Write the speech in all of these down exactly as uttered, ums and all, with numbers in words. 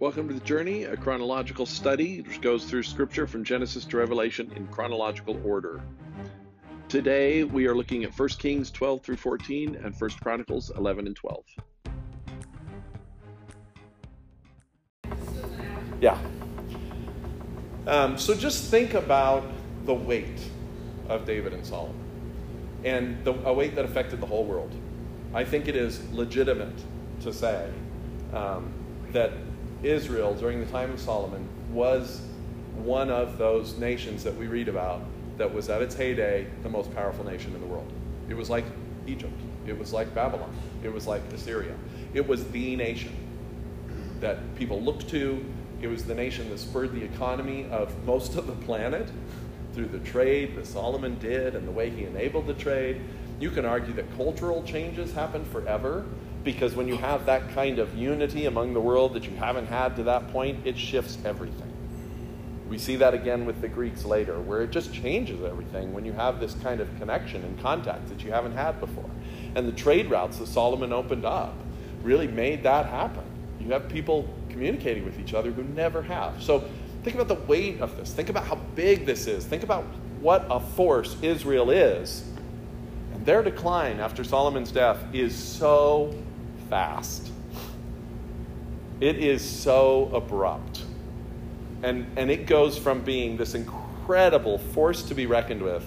Welcome to The Journey, a chronological study which goes through Scripture from Genesis to Revelation in chronological order. Today we are looking at First Kings twelve through fourteen and First Chronicles eleven and twelve. Yeah. Um, so just think about the weight of David and Solomon, and the, a weight that affected the whole world. I think it is legitimate to say um, that Israel during the time of Solomon was one of those nations that we read about that was at its heyday the most powerful nation in the world. It was like Egypt. It was like Babylon. It was like Assyria. It was the nation that people looked to. It was the nation that spurred the economy of most of the planet through the trade that Solomon did and the way he enabled the trade. You can argue that cultural changes happen forever, because when you have that kind of unity among the world that you haven't had to that point, it shifts everything. We see that again with the Greeks later, where it just changes everything when you have this kind of connection and contact that you haven't had before. And the trade routes that Solomon opened up really made that happen. You have people communicating with each other who never have. So think about the weight of this. Think about how big this is. Think about what a force Israel is. And their decline after Solomon's death is so fast. It is so abrupt. And, and it goes from being this incredible force to be reckoned with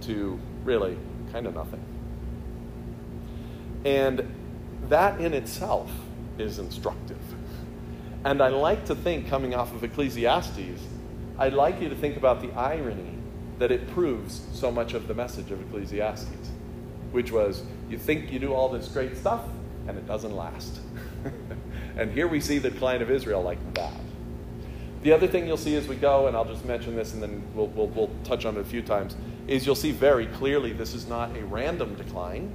to really kind of nothing. And that in itself is instructive. And I like to think, coming off of Ecclesiastes, I'd like you to think about the irony that it proves so much of the message of Ecclesiastes, which was, you think you do all this great stuff, and it doesn't last. And here we see the decline of Israel like that. The other thing you'll see as we go, and I'll just mention this and then we'll, we'll, we'll touch on it a few times, is you'll see very clearly this is not a random decline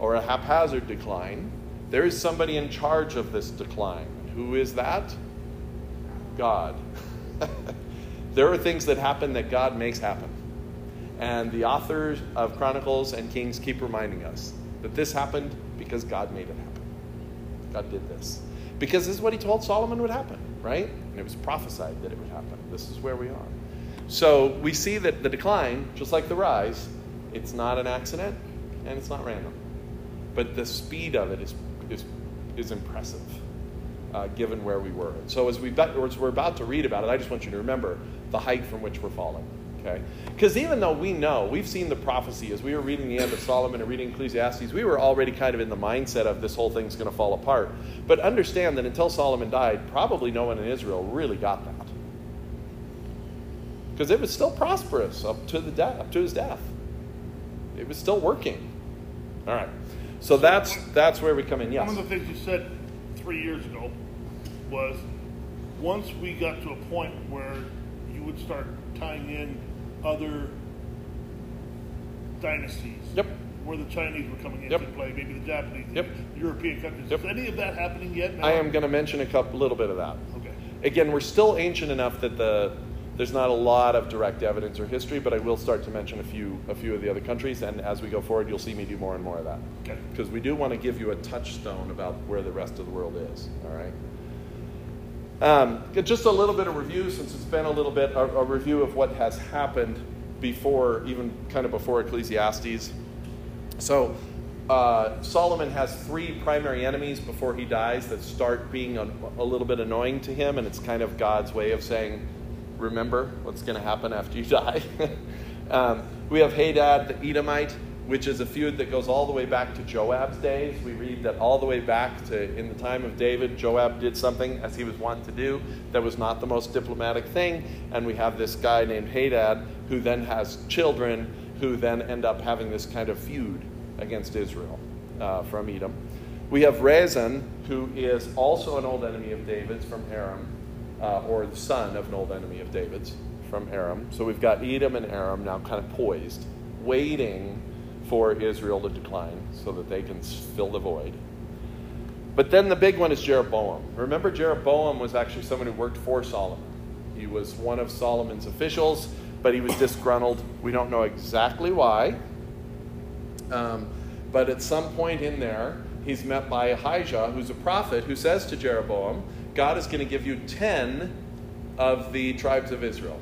or a haphazard decline. There is somebody in charge of this decline. Who is that? God. There are things that happen that God makes happen. And the authors of Chronicles and Kings keep reminding us that this happened because God made it happen. God did this. Because this is what he told Solomon would happen, right? And it was prophesied that it would happen. This is where we are. So we see that the decline, just like the rise, it's not an accident and it's not random. But the speed of it is, is, is impressive. Uh, given where we were. So as, we be- as we're about to read about it, I just want you to remember the height from which we're falling. Okay? Because even though we know, we've seen the prophecy, as we were reading the end of Solomon and reading Ecclesiastes, we were already kind of in the mindset of this whole thing's going to fall apart. But understand that until Solomon died, probably no one in Israel really got that. Because it was still prosperous up to, the de- up to his death. It was still working. All right. So that's, that's where we come in. Yes? One of the things you said three years ago was, once we got to a point where you would start tying in other dynasties, yep, where the Chinese were coming into yep. play, maybe the Japanese, yep. the European countries. Yep. Is any of that happening yet now? I am going to mention a couple, little bit of that. Okay. Again, we're still ancient enough that the there's not a lot of direct evidence or history, but I will start to mention a few a few of the other countries, and as we go forward, you'll see me do more and more of that. Okay. Because we do want to give you a touchstone about where the rest of the world is, all right? Um, just a little bit of review, since it's been a little bit, a, a review of what has happened before, even kind of before Ecclesiastes. So uh, Solomon has three primary enemies before he dies that start being a, a little bit annoying to him, and it's kind of God's way of saying, remember what's going to happen after you die. um, we have Hadad the Edomite, which is a feud that goes all the way back to Joab's days. We read that all the way back to, in the time of David, Joab did something, as he was wont to do, that was not the most diplomatic thing. And we have this guy named Hadad, who then has children, who then end up having this kind of feud against Israel uh, from Edom. We have Rezin, who is also an old enemy of David's from Aram, uh, or the son of an old enemy of David's from Aram. So we've got Edom and Aram now kind of poised, waiting for Israel to decline so that they can fill the void. But then the big one is Jeroboam. Remember, Jeroboam was actually someone who worked for Solomon. He was one of Solomon's officials, but he was disgruntled. We don't know exactly why. Um, but at some point in there, he's met by Ahijah, who's a prophet, who says to Jeroboam, God is going to give you ten of the tribes of Israel.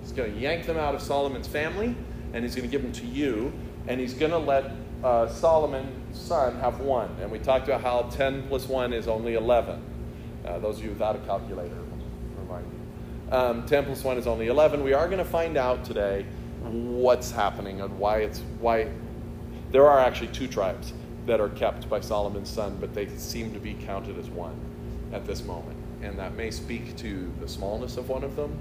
He's going to yank them out of Solomon's family, and he's going to give them to you, and he's going to let uh, Solomon's son have one. And we talked about how ten plus one is only eleven. Uh, those of you without a calculator, remind you. Um, ten plus one is only eleven. We are going to find out today what's happening and why it's why there are actually two tribes that are kept by Solomon's son, but they seem to be counted as one at this moment. And that may speak to the smallness of one of them.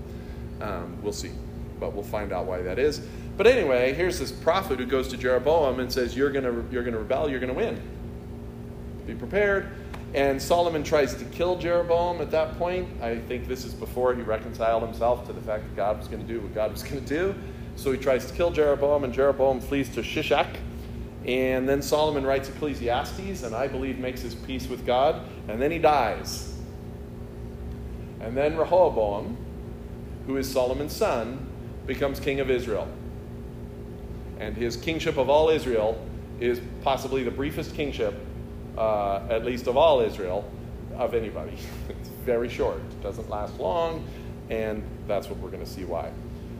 Um, we'll see, but we'll find out why that is. But anyway, here's this prophet who goes to Jeroboam and says, you're going to you're going to rebel, you're going to win. Be prepared. And Solomon tries to kill Jeroboam at that point. I think this is before he reconciled himself to the fact that God was going to do what God was going to do. So he tries to kill Jeroboam, and Jeroboam flees to Shishak. And then Solomon writes Ecclesiastes, and I believe makes his peace with God. And then he dies. And then Rehoboam, who is Solomon's son, becomes king of Israel. And his kingship of all Israel is possibly the briefest kingship, uh, at least of all Israel, of anybody. It's very short. It doesn't last long, and that's what we're going to see why.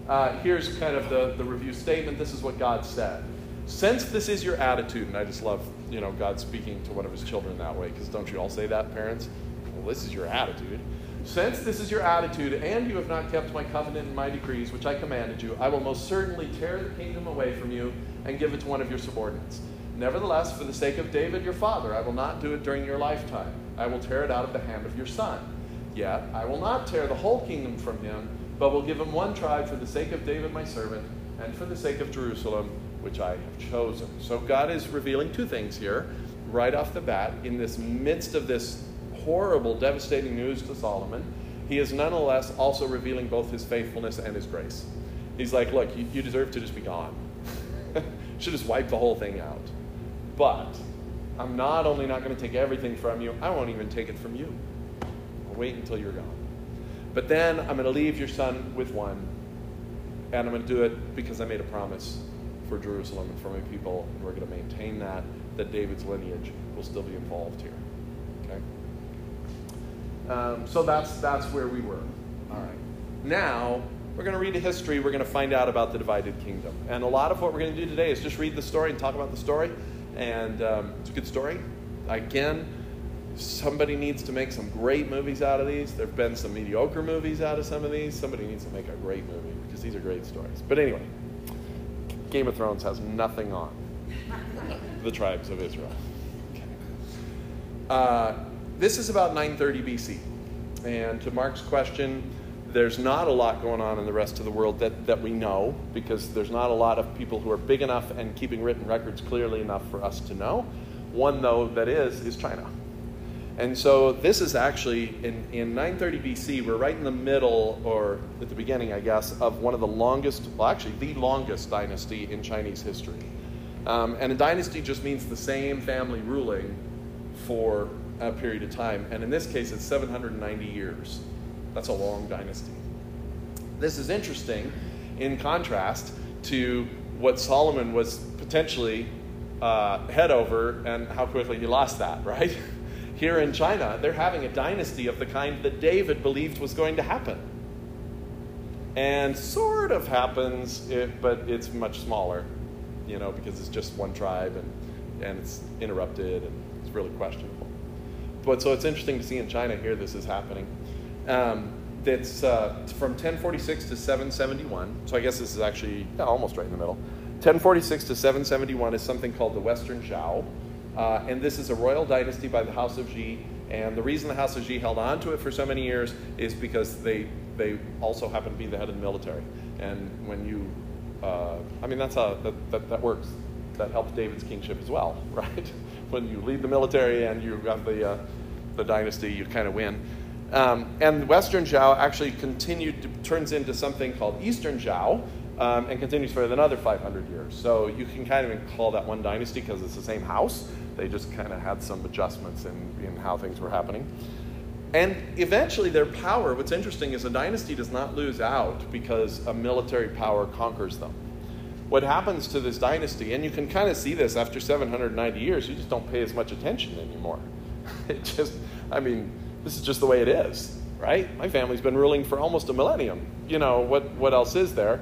Uh, here's kind of the, the review statement. This is what God said. Since this is your attitude, and I just love, you know, God speaking to one of his children that way, because don't you all say that, parents? Well, this is your attitude. Since this is your attitude, and you have not kept my covenant and my decrees, which I commanded you, I will most certainly tear the kingdom away from you and give it to one of your subordinates. Nevertheless, for the sake of David your father, I will not do it during your lifetime. I will tear it out of the hand of your son. Yet I will not tear the whole kingdom from him, but will give him one tribe for the sake of David my servant, and for the sake of Jerusalem, which I have chosen. So God is revealing two things here, right off the bat, in this midst of this horrible, devastating news to Solomon. He is nonetheless also revealing both his faithfulness and his grace. He's like, look, you, you deserve to just be gone. Should just wipe the whole thing out. But I'm not only not going to take everything from you, I won't even take it from you. I'll wait until you're gone. But then I'm going to leave your son with one, and I'm going to do it because I made a promise for Jerusalem and for my people, and we're going to maintain that, that David's lineage will still be involved here. Um, so that's that's where we were. All right. Now, we're going to read a history. We're going to find out about the divided kingdom. And a lot of what we're going to do today is just read the story and talk about the story. And um, it's a good story. Again, somebody needs to make some great movies out of these. There have been some mediocre movies out of some of these. Somebody needs to make a great movie because these are great stories. But anyway, Game of Thrones has nothing on the tribes of Israel. Okay. Uh, This is about nine thirty B C, and to Mark's question, there's not a lot going on in the rest of the world that, that we know, because there's not a lot of people who are big enough and keeping written records clearly enough for us to know. One, though, that is, is China. And so this is actually, in, in nine thirty B C, we're right in the middle, or at the beginning, I guess, of one of the longest, well, actually the longest dynasty in Chinese history. Um, and a dynasty just means the same family ruling for a period of time, and in this case it's seven hundred ninety years. That's a long dynasty. This is interesting in contrast to what Solomon was potentially uh, head over and how quickly he lost that, right? Here in China, they're having a dynasty of the kind that David believed was going to happen. And sort of happens, it, but it's much smaller, you know, because it's just one tribe and, and it's interrupted and it's really questionable. But so it's interesting to see in China here this is happening. Um, that's uh, from ten forty-six to seven seventy-one. So I guess this is actually yeah, almost right in the middle. ten forty-six to seven seventy-one is something called the Western Zhao. Uh, and this is a royal dynasty by the House of Ji. And the reason the House of Ji held on to it for so many years is because they they also happen to be the head of the military. And when you, uh, I mean, that's how that, that, that works. That helped David's kingship as well, right? When you lead the military and you have the uh, the dynasty, you kind of win. Um, and Western Zhao actually continued to, turns into something called Eastern Zhao, um, and continues for another five hundred years. So you can kind of call that one dynasty because it's the same house. They just kind of had some adjustments in, in how things were happening. And eventually their power, what's interesting is a dynasty does not lose out because a military power conquers them. What happens to this dynasty, and you can kind of see this after seven hundred ninety years, you just don't pay as much attention anymore. It just, I mean, this is just the way it is, right? My family's been ruling for almost a millennium. You know, what, what else is there?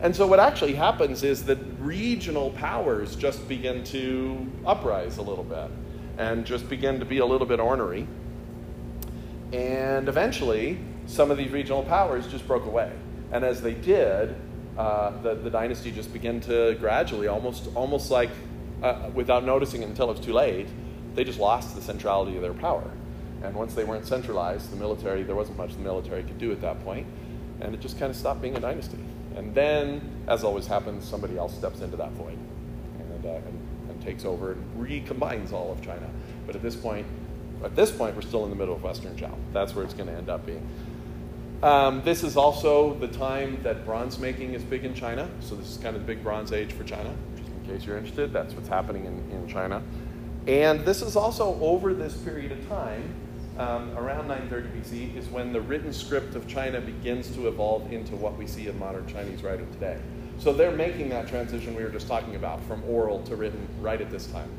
And so what actually happens is that regional powers just begin to uprise a little bit and just begin to be a little bit ornery. And eventually, some of these regional powers just broke away. And as they did, uh, the, the dynasty just began to gradually, almost almost like uh, without noticing it until it was too late, they just lost the centrality of their power. And once they weren't centralized, the military, there wasn't much the military could do at that point. And it just kind of stopped being a dynasty. And then, as always happens, somebody else steps into that void and, uh, and, and takes over and recombines all of China. But at this point, at this point, we're still in the middle of Western China. That's where it's going to end up being. Um, this is also the time that bronze making is big in China. So this is kind of the big Bronze Age for China. Just in case you're interested, that's what's happening in, in China. And this is also over this period of time, um, around nine thirty B C, is when the written script of China begins to evolve into what we see in modern Chinese writing today. So they're making that transition we were just talking about from oral to written right at this time,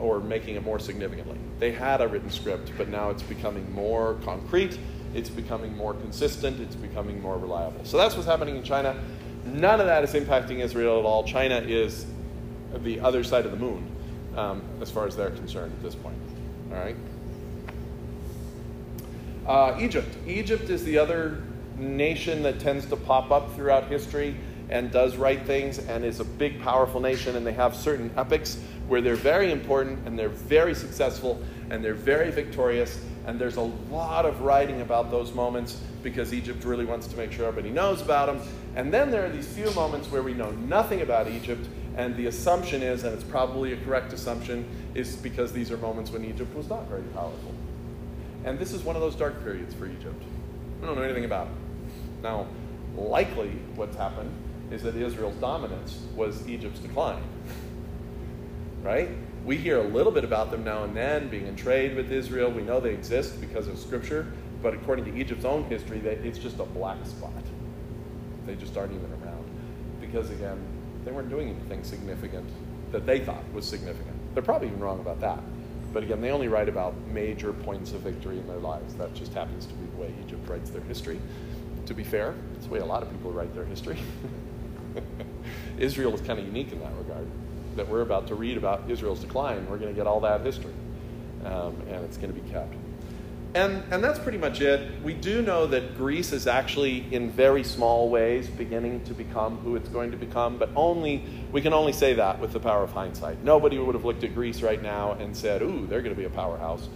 or making it more significantly. They had a written script, but now it's becoming more concrete, it's becoming more consistent, it's becoming more reliable. So that's what's happening in China. None of that is impacting Israel at all. China is the other side of the moon, um, as far as they're concerned at this point. All right. Uh, Egypt. Egypt is the other nation that tends to pop up throughout history and does right things and is a big, powerful nation, and they have certain epics where they're very important and they're very successful and they're very victorious, and there's a lot of writing about those moments because Egypt really wants to make sure everybody knows about them. And then there are these few moments where we know nothing about Egypt, and the assumption is, and it's probably a correct assumption, is because these are moments when Egypt was not very powerful. And this is one of those dark periods for Egypt. We don't know anything about it. Now, likely what's happened is that Israel's dominance was Egypt's decline, right? We hear a little bit about them now and then being in trade with Israel. We know they exist because of Scripture, but according to Egypt's own history, they, it's just a black spot. They just aren't even around because, again, they weren't doing anything significant that they thought was significant. They're probably even wrong about that. But again, they only write about major points of victory in their lives. That just happens to be the way Egypt writes their history. To be fair, it's the way a lot of people write their history. Israel is kind of unique in that regard, that we're about to read about Israel's decline. We're going to get all that history, um, and it's going to be kept. And, and that's pretty much it. We do know that Greece is actually, in very small ways, beginning to become who it's going to become, but only we can only say that with the power of hindsight. Nobody would have looked at Greece right now and said, ooh, they're going to be a powerhouse.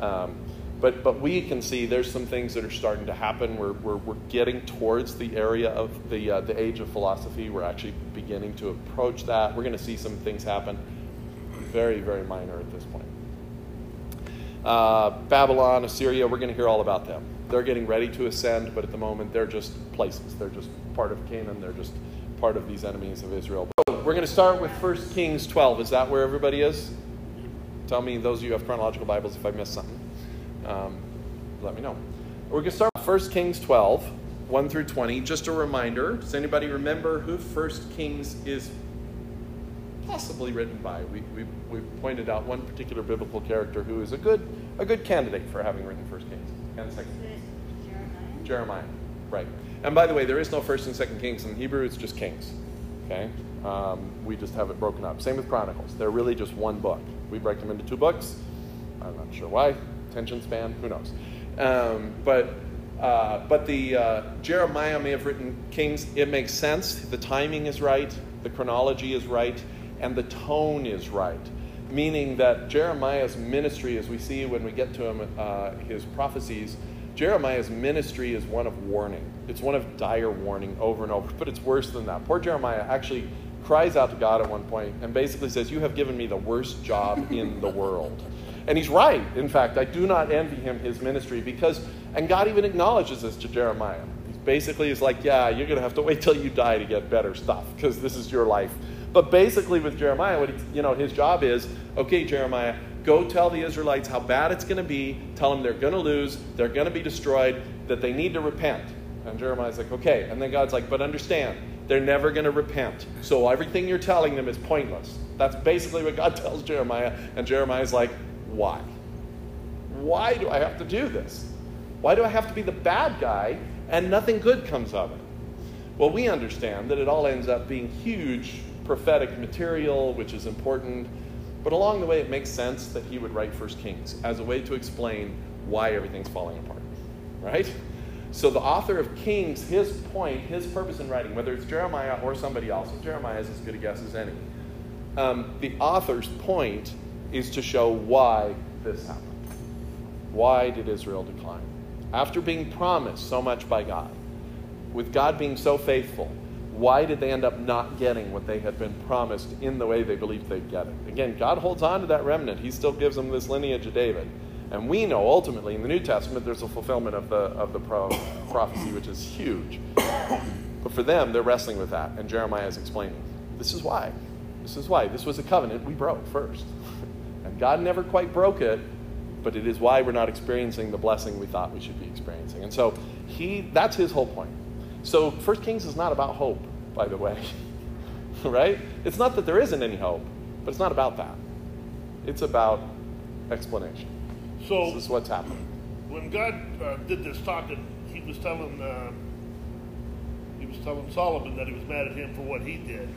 Um, But, but we can see there's some things that are starting to happen. We're, we're, we're getting towards the area of the, uh, the age of philosophy. We're actually beginning to approach that. We're going to see some things happen. Very, very minor at this point. Uh, Babylon, Assyria, we're going to hear all about them. They're getting ready to ascend, but at the moment they're just places. They're just part of Canaan. They're just part of these enemies of Israel. So we're going to start with First Kings twelve. Is that where everybody is? Tell me, those of you who have chronological Bibles, if I missed something. Um, let me know. We're going to start with First Kings twelve, one through twenty. Just a reminder, does anybody remember who First Kings is possibly written by? We, we, we pointed out one particular biblical character who is a good a good candidate for having written First Kings. And second. Jeremiah. Jeremiah, right. And by the way, there is no First and Second Kings. In Hebrew, it's just Kings. Okay? Um, we just have it broken up. Same with Chronicles. They're really just one book. We break them into two books. I'm not sure why. Attention span, who knows? Um, but uh, but the uh, Jeremiah may have written Kings. It makes sense. The timing is right. The chronology is right. And the tone is right. Meaning that Jeremiah's ministry, as we see when we get to him, uh, his prophecies, Jeremiah's ministry is one of warning. It's one of dire warning over and over. But it's worse than that. Poor Jeremiah actually cries out to God at one point and basically says, "You have given me the worst job in the world." And he's right. In fact, I do not envy him his ministry because, and God even acknowledges this to Jeremiah. He basically is like, yeah, you're going to have to wait till you die to get better stuff because this is your life. But basically with Jeremiah, what he, you know, his job is, okay, Jeremiah, go tell the Israelites how bad it's going to be. Tell them they're going to lose. They're going to be destroyed, that they need to repent. And Jeremiah's like, okay. And then God's like, but understand, they're never going to repent. So everything you're telling them is pointless. That's basically what God tells Jeremiah. And Jeremiah's like, why? why do I have to do this? Why do I have to be the bad guy and nothing good comes of it? Well, we understand that it all ends up being huge prophetic material, which is important. But along the way, it makes sense that he would write First Kings as a way to explain why everything's falling apart, right? So the author of Kings, his point, his purpose in writing, whether it's Jeremiah or somebody else, and Jeremiah is as good a guess as any, um, the author's point is to show why this happened. Why did Israel decline? After being promised so much by God, with God being so faithful, why did they end up not getting what they had been promised in the way they believed they'd get it? Again, God holds on to that remnant. He still gives them this lineage of David. And we know ultimately in the New Testament there's a fulfillment of the, of the pro- prophecy, which is huge. But for them, they're wrestling with that. And Jeremiah is explaining, this is why. This is why. This was a covenant we broke first. And God never quite broke it, but it is why we're not experiencing the blessing we thought we should be experiencing. And so he that's his whole point. So First Kings is not about hope, by the way, right? It's not that there isn't any hope, but it's not about that. It's about explanation. So this is what's happening. When God uh, did this talking, he was telling uh, he was telling Solomon that he was mad at him for what he did.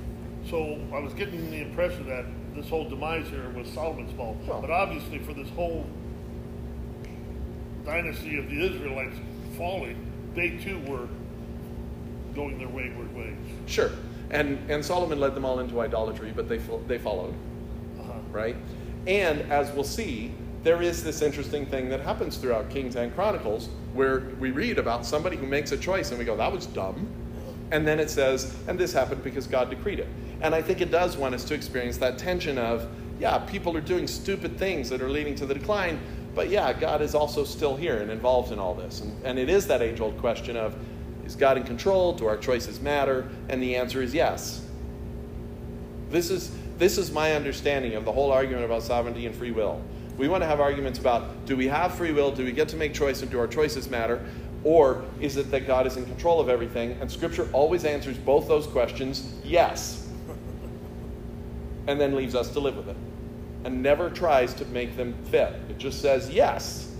So I was getting the impression that this whole demise here was Solomon's fault. Well, but obviously for this whole dynasty of the Israelites falling, they too were going their wayward ways. Sure. And and Solomon led them all into idolatry, but they they followed. Uh-huh. Right? And as we'll see, there is this interesting thing that happens throughout Kings and Chronicles where we read about somebody who makes a choice and we go, that was dumb. And then it says, and this happened because God decreed it. And I think it does want us to experience that tension of, yeah, people are doing stupid things that are leading to the decline, but yeah, God is also still here and involved in all this. And, and it is that age-old question of, is God in control? Do our choices matter? And the answer is yes. This is, this is my understanding of the whole argument about sovereignty and free will. We want to have arguments about, do we have free will? Do we get to make choice? And do our choices matter? Or is it that God is in control of everything? And Scripture always answers both those questions, yes, and then leaves us to live with it and never tries to make them fit. It just says, yes,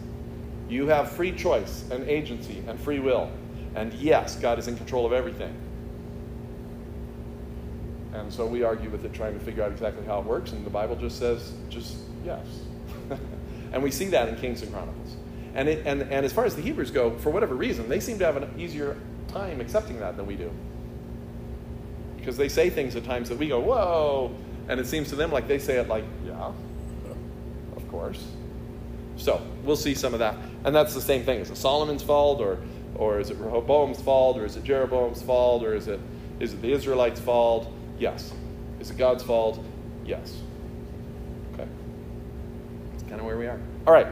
you have free choice and agency and free will. And yes, God is in control of everything. And so we argue with it, trying to figure out exactly how it works. And the Bible just says, just yes. And we see that in Kings and Chronicles. And, it, and, and as far as the Hebrews go, for whatever reason, they seem to have an easier time accepting that than we do. Because they say things at times that we go, whoa. And it seems to them like they say it like, yeah, of course. So we'll see some of that. And that's the same thing. Is it Solomon's fault, or... or is it Rehoboam's fault? Or is it Jeroboam's fault? Or is it is it the Israelites' fault? Yes. Is it God's fault? Yes. Okay. That's kind of where we are. All right.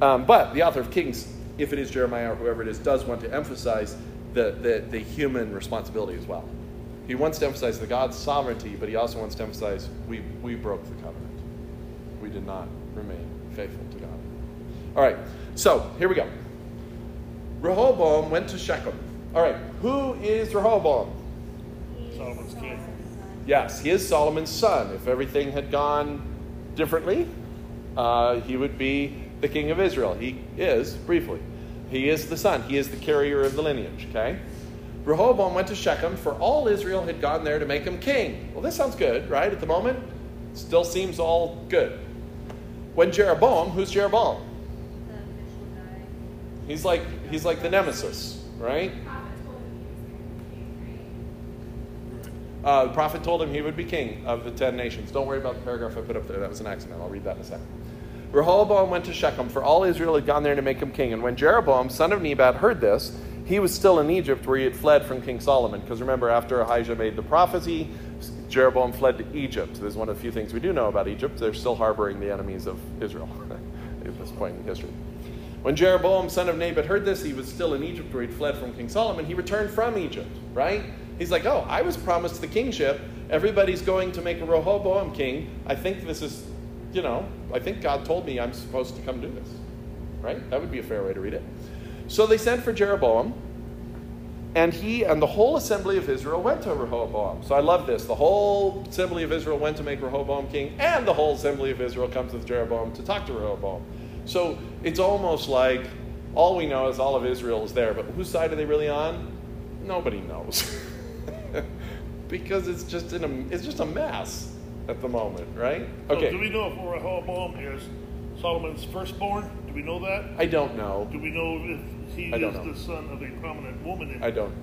Um, but the author of Kings, if it is Jeremiah or whoever it is, does want to emphasize the, the, the human responsibility as well. He wants to emphasize the God's sovereignty, but he also wants to emphasize we, we broke the covenant. We did not remain faithful to God. All right. So here we go. Rehoboam went to Shechem. All right, who is Rehoboam? Solomon's king. Yes, he is Solomon's son. If everything had gone differently, uh, he would be the king of Israel. He is, briefly. He is the son. He is the carrier of the lineage, okay? Rehoboam went to Shechem, for all Israel had gone there to make him king. Well, this sounds good, right? At the moment, still seems all good. When Jeroboam, who's Jeroboam? He's like he's like the nemesis, right? Uh, the prophet told him he would be king of the ten nations. Don't worry about the paragraph I put up there. That was an accident. I'll read that in a second. Rehoboam went to Shechem, for all Israel had gone there to make him king. And when Jeroboam, son of Nebat, heard this, he was still in Egypt, where he had fled from King Solomon. Because remember, after Ahijah made the prophecy, Jeroboam fled to Egypt. This is one of the few things we do know about Egypt. They're still harboring the enemies of Israel at this point in history. When Jeroboam, son of Nebat, heard this, he was still in Egypt, where he'd fled from King Solomon. He returned from Egypt, right? He's like, oh, I was promised the kingship. Everybody's going to make a Rehoboam king. I think this is, you know, I think God told me I'm supposed to come do this, right? That would be a fair way to read it. So they sent for Jeroboam, and he and the whole assembly of Israel went to Rehoboam. So I love this. The whole assembly of Israel went to make Rehoboam king, and the whole assembly of Israel comes with Jeroboam to talk to Rehoboam. So it's almost like all we know is all of Israel is there, but whose side are they really on? Nobody knows. Because it's just in a, it's just a mess at the moment, right? Okay. So do we know if Rehoboam is Solomon's firstborn? Do we know that? I don't know. Do we know if he is know. the son of a prominent woman in, I don't.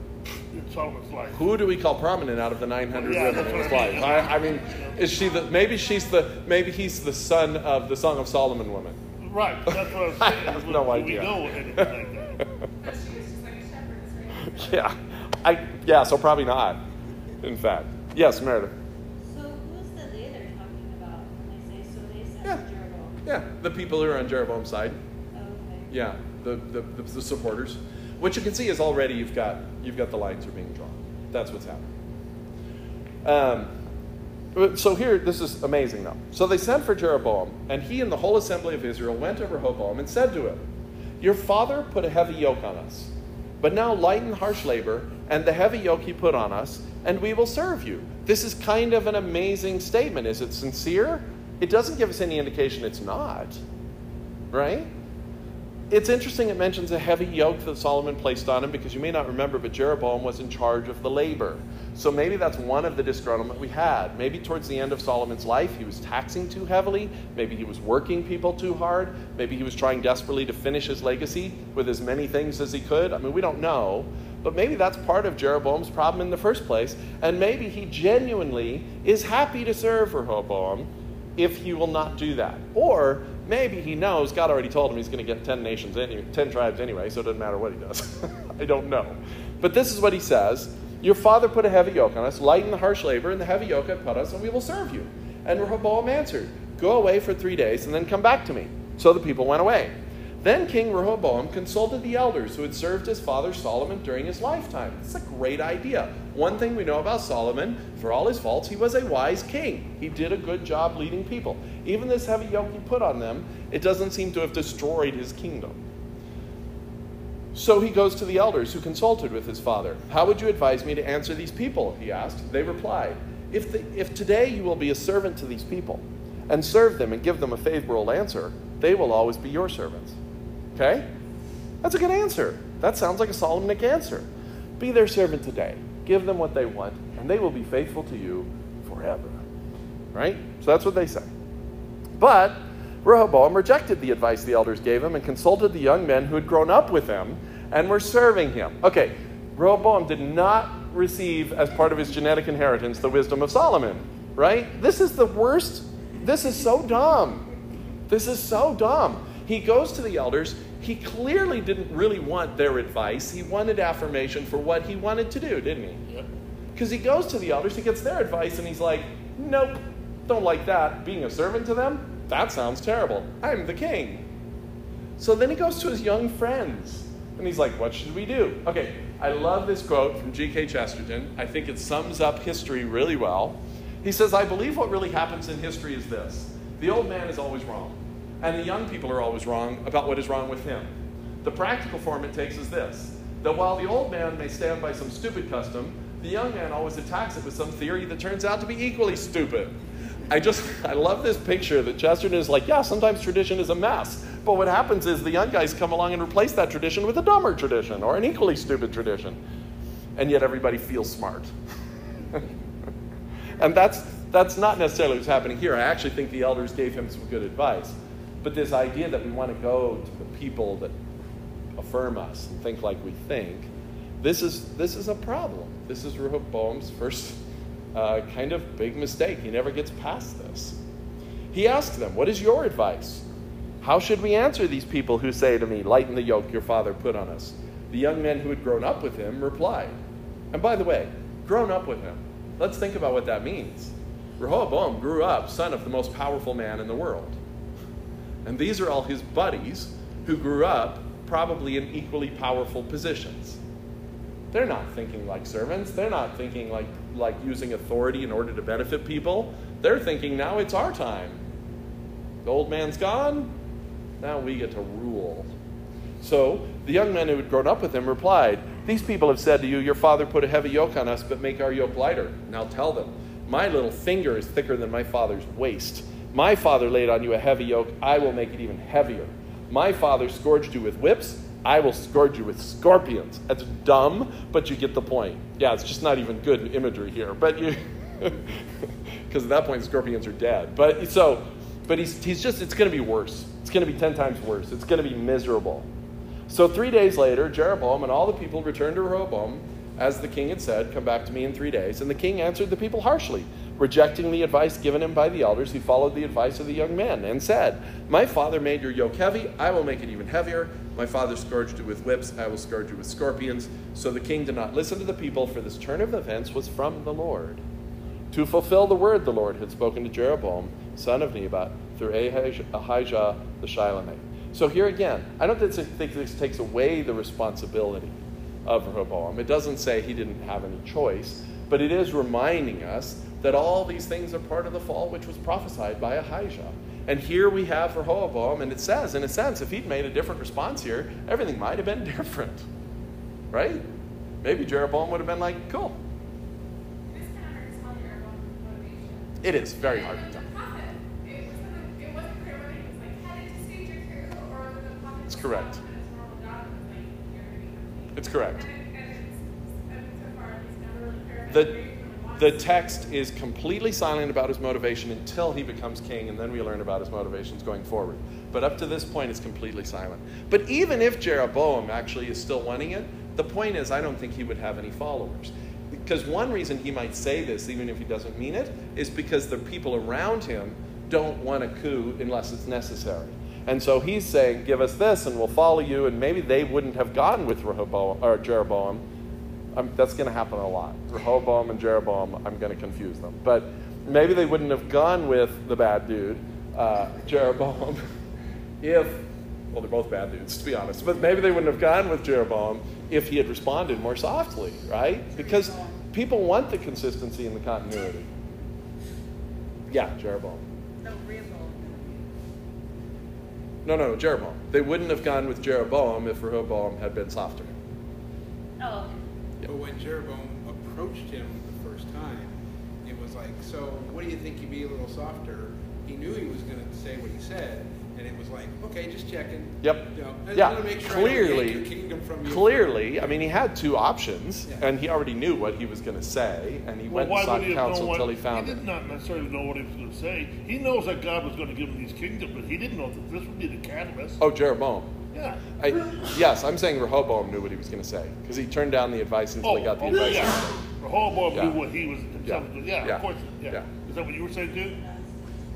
in Solomon's life? Who do we call prominent out of the nine hundred yeah, women in his life? I mean, I, I mean yeah. is she the? Maybe she's the. Maybe he's the son of the Song of Solomon woman. Right. That's what I was saying. I have no do idea. We know anything like that? She was just like a shepherdess, right? Yeah. I yeah. So probably not. In fact, yes, Meredith. So who's the they they're talking about when they say so they said yeah. Jeroboam? Yeah, the people who are on Jeroboam's side. Oh, okay. Yeah, the, the the the supporters. What you can see is already you've got you've got the lines are being drawn. That's what's happening. Um, so here, this is amazing though. So they sent for Jeroboam, and he and the whole assembly of Israel went to Rehoboam and said to him, "Your father put a heavy yoke on us, but now lighten harsh labor and the heavy yoke he put on us, and we will serve you." This is kind of an amazing statement. Is it sincere? It doesn't give us any indication it's not, right? It's interesting it mentions a heavy yoke that Solomon placed on him, because you may not remember, but Jeroboam was in charge of the labor. So maybe that's one of the disgruntlement we had. Maybe towards the end of Solomon's life, he was taxing too heavily. Maybe he was working people too hard. Maybe he was trying desperately to finish his legacy with as many things as he could. I mean, we don't know. But maybe that's part of Jeroboam's problem in the first place. And maybe he genuinely is happy to serve Rehoboam if he will not do that. Or maybe he knows God already told him he's going to get ten nations, anyway, ten tribes anyway, so it doesn't matter what he does. I don't know. But this is what he says. "Your father put a heavy yoke on us, lighten the harsh labor, and the heavy yoke have put us, and we will serve you." And Rehoboam answered, "Go away for three days and then come back to me." So the people went away. Then King Rehoboam consulted the elders who had served his father Solomon during his lifetime. It's a great idea. One thing we know about Solomon, for all his faults, he was a wise king. He did a good job leading people. Even this heavy yoke he put on them, it doesn't seem to have destroyed his kingdom. So he goes to the elders who consulted with his father. "How would you advise me to answer these people?" he asked. They replied, if, the, if today you will be a servant to these people and serve them and give them a favorable answer, they will always be your servants." Okay? That's a good answer. That sounds like a Solomonic answer. Be their servant today. Give them what they want, and they will be faithful to you forever. Right? So that's what they say. But Rehoboam rejected the advice the elders gave him and consulted the young men who had grown up with him and were serving him. Okay, Rehoboam did not receive as part of his genetic inheritance the wisdom of Solomon. Right? This is the worst. This is so dumb. This is so dumb. He goes to the elders. He clearly didn't really want their advice. He wanted affirmation for what he wanted to do, didn't he? Because he goes to the elders, he gets their advice, and he's like, "Nope, don't like that. Being a servant to them? That sounds terrible. I'm the king." So then he goes to his young friends, and he's like, "What should we do?" Okay, I love this quote from G K Chesterton. I think it sums up history really well. He says, "I believe what really happens in history is this. The old man is always wrong, and the young people are always wrong about what is wrong with him. The practical form it takes is this, that while the old man may stand by some stupid custom, the young man always attacks it with some theory that turns out to be equally stupid." I just, I love this picture that Chesterton is like, yeah, sometimes tradition is a mess, but what happens is the young guys come along and replace that tradition with a dumber tradition or an equally stupid tradition. And yet everybody feels smart. And that's, that's not necessarily what's happening here. I actually think the elders gave him some good advice. But this idea that we want to go to the people that affirm us and think like we think, this is this is a problem. This is Rehoboam's first uh, kind of big mistake. He never gets past this. He asks them, "What is your advice? How should we answer these people who say to me, 'Lighten the yoke your father put on us'?" The young men who had grown up with him replied. And by the way, grown up with him. Let's think about what that means. Rehoboam grew up, son of the most powerful man in the world. And these are all his buddies who grew up probably in equally powerful positions. They're not thinking like servants. They're not thinking like, like using authority in order to benefit people. They're thinking, now it's our time. The old man's gone. Now we get to rule. So the young men who had grown up with him replied, "These people have said to you, 'Your father put a heavy yoke on us, but make our yoke lighter.' Now tell them, 'My little finger is thicker than my father's waist. My father laid on you a heavy yoke. I will make it even heavier. My father scourged you with whips. I will scourge you with scorpions. That's dumb, but you get the point. Yeah, it's just not even good imagery here. But you, because at that point, scorpions are dead. But so, but he's he's just, it's going to be worse. It's going to be ten times worse. It's going to be miserable. So three days later, Jeroboam and all the people returned to Rehoboam, as the king had said, come back to me in three days. And the king answered the people harshly, rejecting the advice given him by the elders. He followed the advice of the young men and said, my father made your yoke heavy. I will make it even heavier. My father scourged you with whips. I will scourge you with scorpions. So the king did not listen to the people, for this turn of events was from the Lord, to fulfill the word the Lord had spoken to Jeroboam, son of Nebat, through Ahijah the Shilonite. So here again, I don't think this takes away the responsibility of Rehoboam. It doesn't say he didn't have any choice, but it is reminding us that all these things are part of the fall which was prophesied by Ahijah. And here we have Rehoboam, and it says, in a sense, if he'd made a different response here, everything might have been different, right? Maybe Jeroboam would have been like, cool. It's kind of hard to tell Jeroboam's motivation. It is very hard to tell. It's correct. It's correct. The, the text is completely silent about his motivation until he becomes king, and then we learn about his motivations going forward. But up to this point, it's completely silent. But even if Jeroboam actually is still wanting it, the point is I don't think he would have any followers. Because one reason he might say this, even if he doesn't mean it, is because the people around him don't want a coup unless it's necessary. And so he's saying, give us this and we'll follow you. And maybe they wouldn't have gone with Rehoboam or Jeroboam. Um, that's going to happen a lot. Rehoboam and Jeroboam, I'm going to confuse them. But maybe they wouldn't have gone with the bad dude, uh, Jeroboam, if, well, they're both bad dudes, to be honest. But maybe they wouldn't have gone with Jeroboam if he had responded more softly, right? Because people want the consistency and the continuity. Yeah, Jeroboam. No, no, Jeroboam. They wouldn't have gone with Jeroboam if Rehoboam had been softer. Oh. Yeah. But when Jeroboam approached him the first time, it was like, so what do you think you'd be a little softer? He knew he was going to say what he said, and it was like, okay, just checking. Yep. You know, I yeah. Make sure clearly, I your kingdom from you. Clearly, I mean, he had two options, yeah. And he already knew what he was going to say, and he well, went and sought counsel until he found it. He did not necessarily know what he was going to say. He knows that God was going to give him his kingdom, but he didn't know that this would be the catalyst. Oh, Jeroboam. Yeah. I, yes, I'm saying Rehoboam knew what he was going to say, because he turned down the advice until oh, he got the oh, advice. Yeah. Rehoboam yeah. knew what he was himself yeah. doing. Yeah, yeah, of course. Yeah. Yeah. Is that what you were saying, too?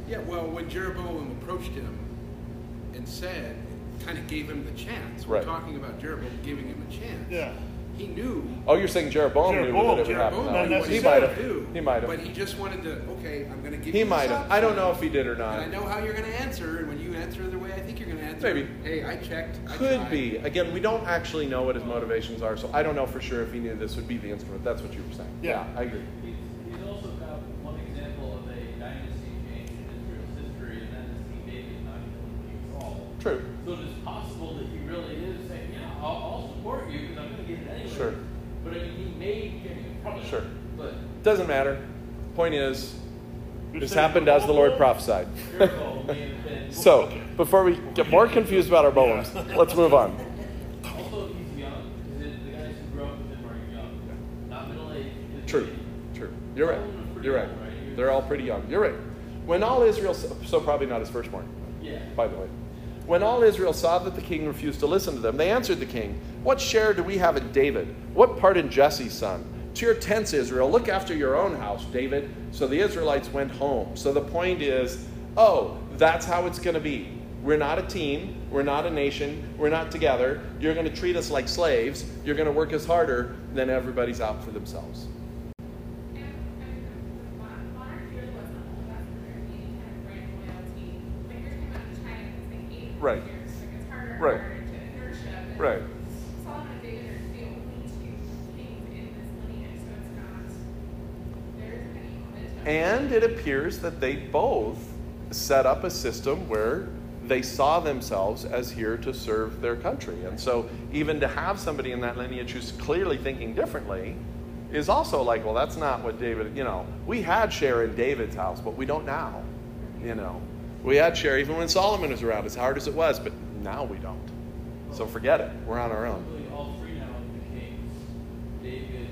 Yeah, well, when Jeroboam approached him and said, it kind of gave him the chance. We're right. talking about Jeroboam giving him a chance. Yeah. He knew. Oh, you're saying Jeroboam, Jeroboam knew that it would happen. No, no, he might have. He might have. But he just wanted to, okay, I'm going to give he you might have. I don't know if he did or not. And I know how you're going to answer, and when you answer the way I think you're going to answer. Maybe. Hey, I checked. I Could tried. be. Again, we don't actually know what his motivations are, so I don't know for sure if he knew this would be the instrument. That's what you were saying. Yeah, yeah I agree. True. So it's possible that he really is saying, yeah, I'll, I'll support you because I'm going to get it anyway. Sure. But I mean, he may get it probably. Sure. But doesn't matter. Point is, this happened as the Lord prophesied. So before we get more confused about our Boams, yeah. let's move on. Also, he's young. The guys who grew up with him are young. Not middle-aged. True. True. You're right. You're right. They're all pretty young. You're right. When all Israel, so probably not his firstborn. Yeah. By the way. When all Israel saw that the king refused to listen to them, they answered the king, what share do we have in David? What part in Jesse's son? To your tents, Israel. Look after your own house, David. So the Israelites went home. So the point is, oh, that's how it's going to be. We're not a team. We're not a nation. We're not together. You're going to treat us like slaves. You're going to work us harder than everybody's out for themselves. Right. Right. Right. Solomon and David are the only two kings in this lineage, so it's not, there isn't any momentum. And it appears that they both set up a system where they saw themselves as here to serve their country. And so even to have somebody in that lineage who's clearly thinking differently is also like, well, that's not what David, you know, we had share in David's house, but we don't now, you know. We had share even when Solomon was around, as hard as it was, but Now we don't. So forget it. We're on our own. Really all three now of the kings, David,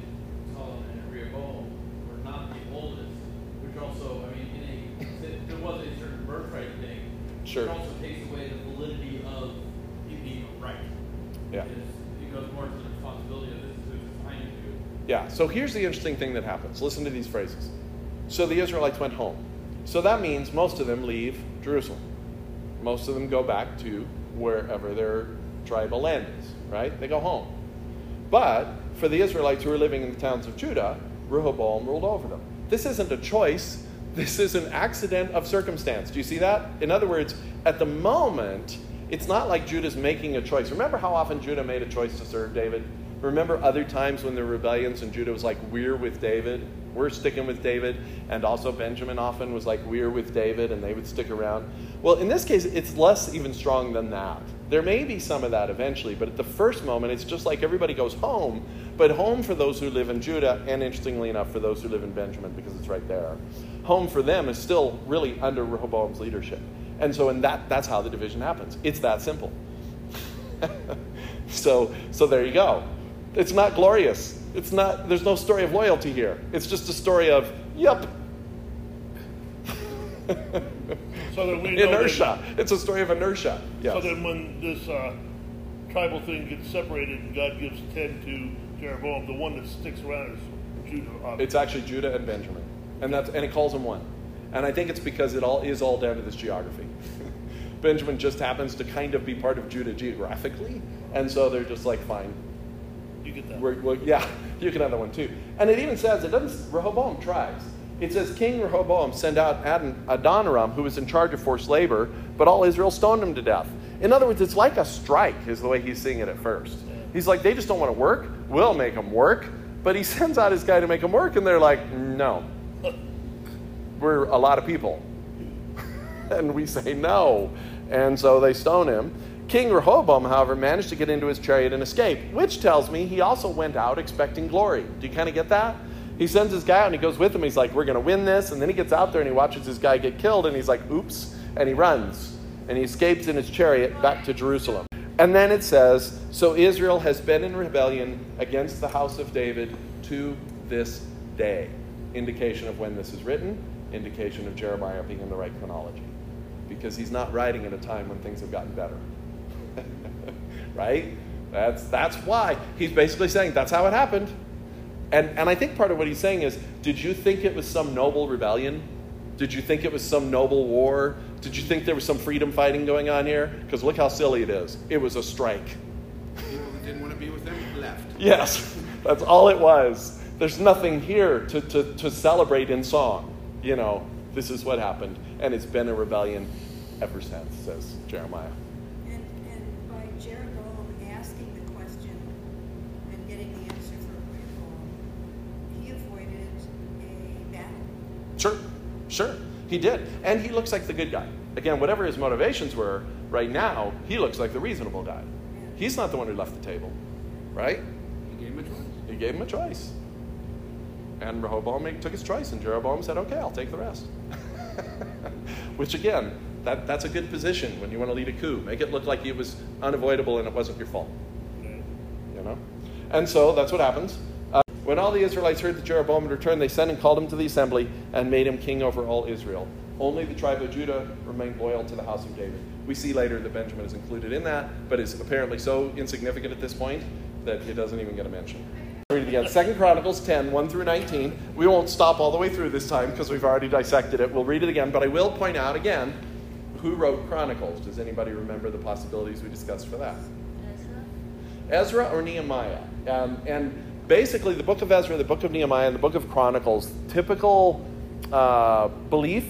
Solomon, and Rehoboam, were not the oldest, which also, I mean, in a, there was a certain birthright thing. Sure. It also takes away the validity of it being a right. Yeah. Because it goes more to the responsibility of this is who's assigned you. Yeah. So here's the interesting thing that happens. Listen to these phrases. So the Israelites went home. So that means most of them leave Jerusalem. Most of them go back to wherever their tribal land is, right? They go home. But for the Israelites who were living in the towns of Judah, Rehoboam ruled over them. This isn't a choice. This is an accident of circumstance. Do you see that? In other words, at the moment, it's not like Judah's making a choice. Remember how often Judah made a choice to serve David? Remember other times when there were rebellions and Judah was like, we're with David, we're sticking with David, and also Benjamin often was like, we're with David, and they would stick around. Well, in this case, it's less even strong than that. There may be some of that eventually, but at the first moment, it's just like everybody goes home, but home for those who live in Judah, and interestingly enough, for those who live in Benjamin, because it's right there. Home for them is still really under Rehoboam's leadership. And so in that, that's how the division happens. It's that simple. so, so there you go. It's not glorious. It's not, there's no story of loyalty here. It's just a story of, yep. So that we know inertia. That, it's a story of inertia. Yes. So then when this uh, tribal thing gets separated and God gives ten to Jeroboam, the one that sticks around is Judah. Obviously. It's actually Judah and Benjamin. And that's and it calls them one. And I think it's because it all is all down to this geography. Benjamin just happens to kind of be part of Judah geographically. And so they're just like, fine. You get that. We're, we're, yeah, you can have that one too. And it even says, it doesn't, Rehoboam tries. It says, King Rehoboam sent out Adon- Adoniram, who was in charge of forced labor, but all Israel stoned him to death. In other words, it's like a strike is the way he's seeing it at first. He's like, they just don't want to work. We'll make them work. But he sends out his guy to make them work, and they're like, no. We're a lot of people. And we say no. And so they stone him. King Rehoboam, however, managed to get into his chariot and escape, which tells me he also went out expecting glory. Do you kind of get that? He sends his guy out and he goes with him. He's like, we're going to win this. And then he gets out there and he watches his guy get killed and he's like, oops. And he runs and he escapes in his chariot back to Jerusalem. And then it says, so Israel has been in rebellion against the house of David to this day. Indication of when this is written, indication of Jeremiah being in the right chronology, because he's not writing at a time when things have gotten better. Right? That's that's why. He's basically saying that's how it happened. And and I think part of what he's saying is, did you think it was some noble rebellion? Did you think it was some noble war? Did you think there was some freedom fighting going on here? Because look how silly it is. It was a strike. People who didn't want to be with them left. Yes, that's all it was. There's nothing here to, to, to celebrate in song. You know, this is what happened. And it's been a rebellion ever since, says Jeremiah. Sure, sure, he did. And he looks like the good guy. Again, whatever his motivations were, right now, he looks like the reasonable guy. He's not the one who left the table, right? He gave him a choice. He gave him a choice. And Rehoboam took his choice, and Jeroboam said, okay, I'll take the rest. Which, again, that, that's a good position when you want to lead a coup. Make it look like it was unavoidable and it wasn't your fault. You know? And so that's what happens. When all the Israelites heard that Jeroboam had returned, they sent and called him to the assembly and made him king over all Israel. Only the tribe of Judah remained loyal to the house of David. We see later that Benjamin is included in that, but is apparently so insignificant at this point that it doesn't even get a mention. Read it again. Second Chronicles ten, one through nineteen. We won't stop all the way through this time because we've already dissected it. We'll read it again, but I will point out again who wrote Chronicles. Does anybody remember the possibilities we discussed for that? Ezra. Ezra or Nehemiah. Um, and... Basically, the book of Ezra, the book of Nehemiah, and the book of Chronicles, typical uh, belief,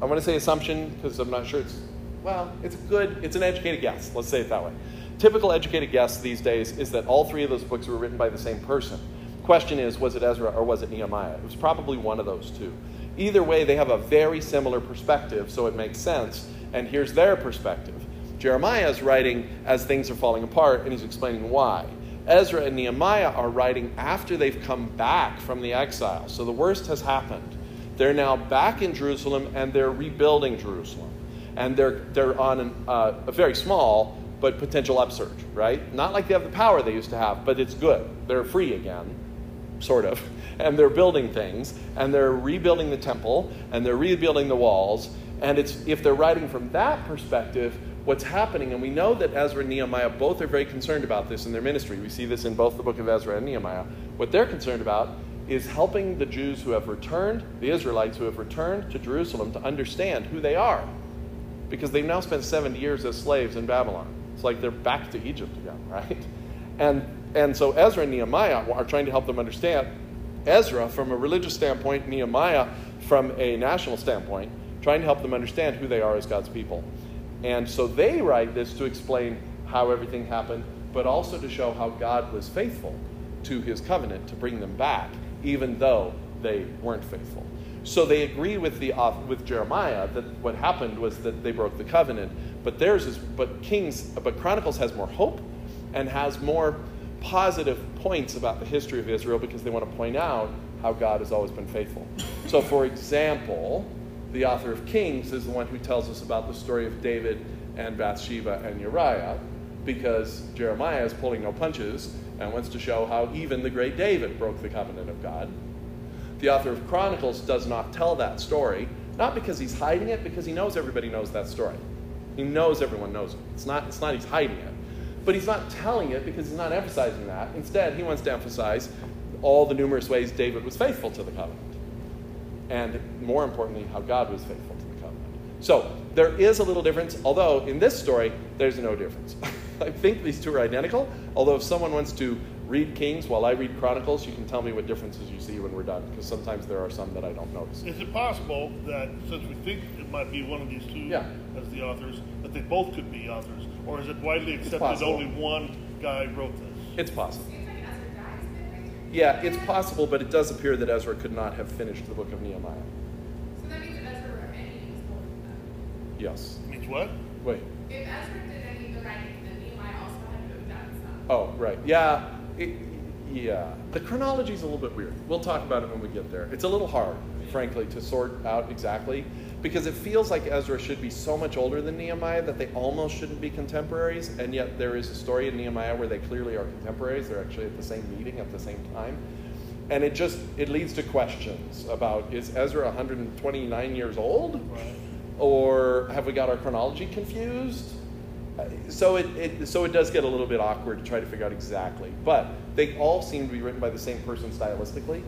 I want to say assumption, because I'm not sure it's, well, it's good, it's an educated guess, let's say it that way. Typical educated guess these days is that all three of those books were written by the same person. Question is, was it Ezra or was it Nehemiah? It was probably one of those two. Either way, they have a very similar perspective, so it makes sense, and here's their perspective. Jeremiah is writing as things are falling apart, and he's explaining why. Ezra and Nehemiah are writing after they've come back from the exile. So the worst has happened. They're now back in Jerusalem and they're rebuilding Jerusalem. and they're they're on an, uh, a very small but potential upsurge, right? Not like they have the power they used to have, but it's good. They're free again, sort of. And they're building things, and they're rebuilding the temple, and they're rebuilding the walls. And it's if they're writing from that perspective, what's happening, and we know that Ezra and Nehemiah both are very concerned about this in their ministry. We see this in both the book of Ezra and Nehemiah. What they're concerned about is helping the Jews who have returned, the Israelites who have returned to Jerusalem, to understand who they are. Because they've now spent seventy years as slaves in Babylon. It's like they're back to Egypt again, right? And and so Ezra and Nehemiah are trying to help them understand. Ezra from a religious standpoint, Nehemiah from a national standpoint, trying to help them understand who they are as God's people. And so they write this to explain how everything happened, but also to show how God was faithful to his covenant to bring them back, even though they weren't faithful. So they agree with the uh, with Jeremiah that what happened was that they broke the covenant, but theirs is but Kings but Chronicles has more hope and has more positive points about the history of Israel because they want to point out how God has always been faithful. So, for example, the author of Kings is the one who tells us about the story of David and Bathsheba and Uriah, because Jeremiah is pulling no punches and wants to show how even the great David broke the covenant of God. The author of Chronicles does not tell that story, not because he's hiding it, because he knows everybody knows that story. He knows everyone knows it. It's not, it's not he's hiding it. But he's not telling it because he's not emphasizing that. Instead, he wants to emphasize all the numerous ways David was faithful to the covenant. And more importantly, how God was faithful to the covenant. So there is a little difference, although in this story, there's no difference. I think these two are identical, although if someone wants to read Kings while I read Chronicles, you can tell me what differences you see when we're done, because sometimes there are some that I don't notice. Is it possible that, since we think it might be one of these two yeah. as the authors, that they both could be authors? Or is it widely accepted only one guy wrote this? It's possible. Yeah, it's possible, but it does appear that Ezra could not have finished the book of Nehemiah. So that means if Ezra wrote any, he was both of them. Yes. Means what? Wait. If Ezra did any of the writing, then Nehemiah also had to have done some. Oh, right. Yeah. It, yeah. The chronology is a little bit weird. We'll talk about it when we get there. It's a little hard, frankly, to sort out exactly, because it feels like Ezra should be so much older than Nehemiah that they almost shouldn't be contemporaries, and yet there is a story in Nehemiah where they clearly are contemporaries. They're actually at the same meeting at the same time. And it just, it leads to questions about, is Ezra one hundred twenty-nine years old? Right. Or have we got our chronology confused? So it, it so it does get a little bit awkward to try to figure out exactly. But they all seem to be written by the same person stylistically.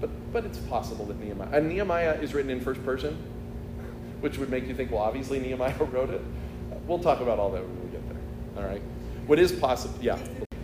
But, but it's possible that Nehemiah, and Nehemiah is written in first person, which would make you think, well, obviously Nehemiah wrote it. We'll talk about all that when we get there, all right? What is possible, yeah.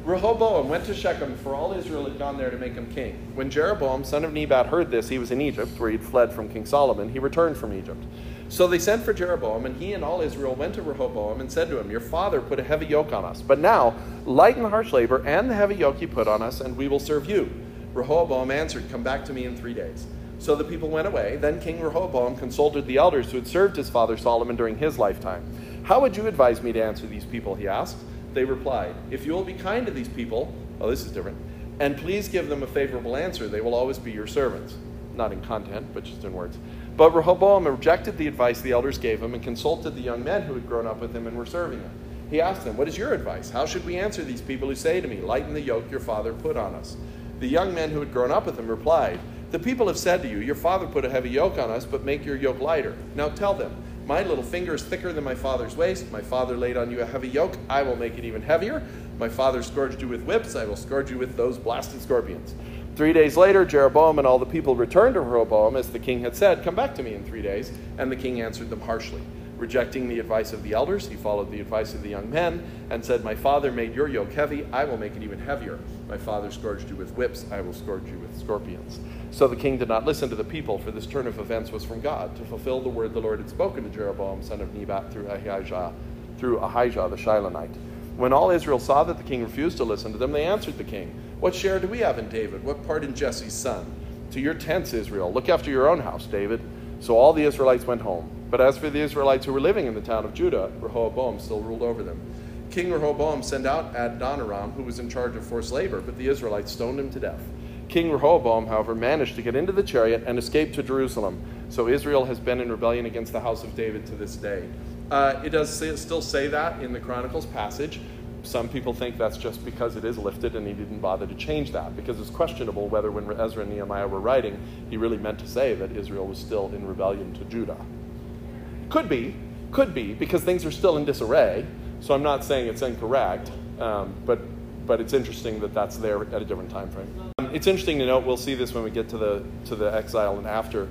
Rehoboam went to Shechem, for all Israel had gone there to make him king. When Jeroboam, son of Nebat, heard this, he was in Egypt, where he had fled from King Solomon. He returned from Egypt. So they sent for Jeroboam, and he and all Israel went to Rehoboam and said to him, your father put a heavy yoke on us, but now lighten the harsh labor and the heavy yoke he put on us, and we will serve you. Rehoboam answered, come back to me in three days. So the people went away. Then King Rehoboam consulted the elders who had served his father Solomon during his lifetime. How would you advise me to answer these people, he asked. They replied, if you will be kind to these people, oh, this is different, and please give them a favorable answer, they will always be your servants. Not in content, but just in words. But Rehoboam rejected the advice the elders gave him and consulted the young men who had grown up with him and were serving him. He asked them, what is your advice? How should we answer these people who say to me, lighten the yoke your father put on us? The young men who had grown up with him replied, the people have said to you, your father put a heavy yoke on us, but make your yoke lighter. Now tell them, my little finger is thicker than my father's waist. My father laid on you a heavy yoke. I will make it even heavier. My father scourged you with whips. I will scourge you with those blasted scorpions. Three days later, Jeroboam and all the people returned to Rehoboam, as the king had said, come back to me in three days. And the king answered them harshly. Rejecting the advice of the elders, he followed the advice of the young men and said, my father made your yoke heavy, I will make it even heavier. My father scourged you with whips, I will scourge you with scorpions. So the king did not listen to the people, for this turn of events was from God, to fulfill the word the Lord had spoken to Jeroboam, son of Nebat, through Ahijah, through Ahijah the Shilonite. When all Israel saw that the king refused to listen to them, they answered the king, what share do we have in David? What part in Jesse's son? To your tents, Israel. Look after your own house, David. So all the Israelites went home. But as for the Israelites who were living in the town of Judah, Rehoboam still ruled over them. King Rehoboam sent out Adoniram, who was in charge of forced labor, but the Israelites stoned him to death. King Rehoboam, however, managed to get into the chariot and escape to Jerusalem. So Israel has been in rebellion against the house of David to this day. Uh, it does say, still say that in the Chronicles passage. Some people think that's just because it is lifted and he didn't bother to change that, because it's questionable whether when Ezra and Nehemiah were writing, he really meant to say that Israel was still in rebellion to Judah. Could be, could be, because things are still in disarray. So I'm not saying it's incorrect, um, but but it's interesting that that's there at a different time frame. Um, it's interesting to note, we'll see this when we get to the to the exile and after.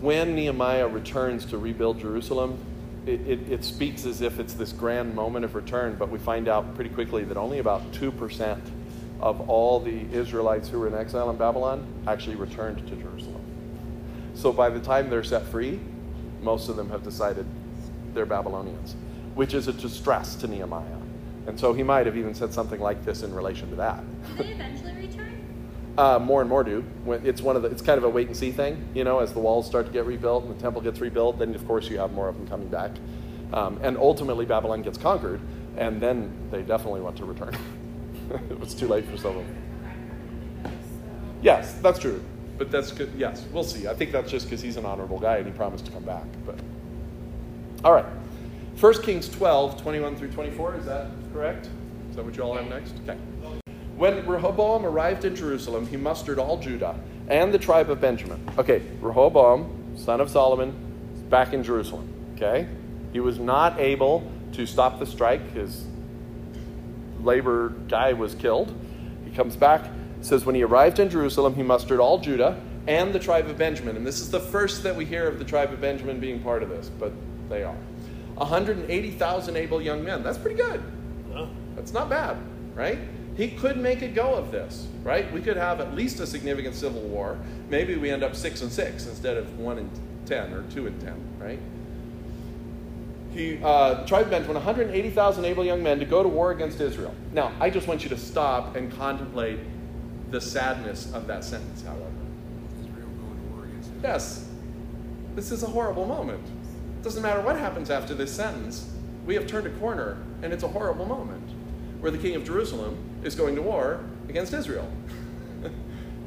When Nehemiah returns to rebuild Jerusalem, It, it, it speaks as if it's this grand moment of return, but we find out pretty quickly that only about two percent of all the Israelites who were in exile in Babylon actually returned to Jerusalem. So by the time they're set free, most of them have decided they're Babylonians, which is a distress to Nehemiah. And so he might have even said something like this in relation to that. Did they eventually return? uh, more and more do. It's one of the, it's kind of a wait and see thing, you know, as the walls start to get rebuilt and the temple gets rebuilt, then of course you have more of them coming back. Um, and ultimately Babylon gets conquered, and then they definitely want to return. It was too late for some of them. Yes, that's true. But that's good. Yes, we'll see. I think that's just because he's an honorable guy and he promised to come back. But all right. First Kings twelve, twenty-one through twenty-four, is that correct? Is that what you all have next? Okay. When Rehoboam arrived in Jerusalem, he mustered all Judah and the tribe of Benjamin. Okay, Rehoboam, son of Solomon, is back in Jerusalem. Okay? He was not able to stop the strike. His labor guy was killed. He comes back. It says, when he arrived in Jerusalem, he mustered all Judah and the tribe of Benjamin. And this is the first that we hear of the tribe of Benjamin being part of this, but they are. one hundred eighty thousand able young men. That's pretty good. Huh? That's not bad, right? He could make a go of this, right? We could have at least a significant civil war. Maybe we end up six and six instead of one and ten or two and ten, right? He uh, the tribe of Benjamin, one hundred eighty thousand able young men to go to war against Israel. Now, I just want you to stop and contemplate the sadness of that sentence, however. Israel going to war against Israel. Yes. This is a horrible moment. It doesn't matter what happens after this sentence. We have turned a corner, and it's a horrible moment where the king of Jerusalem is going to war against Israel.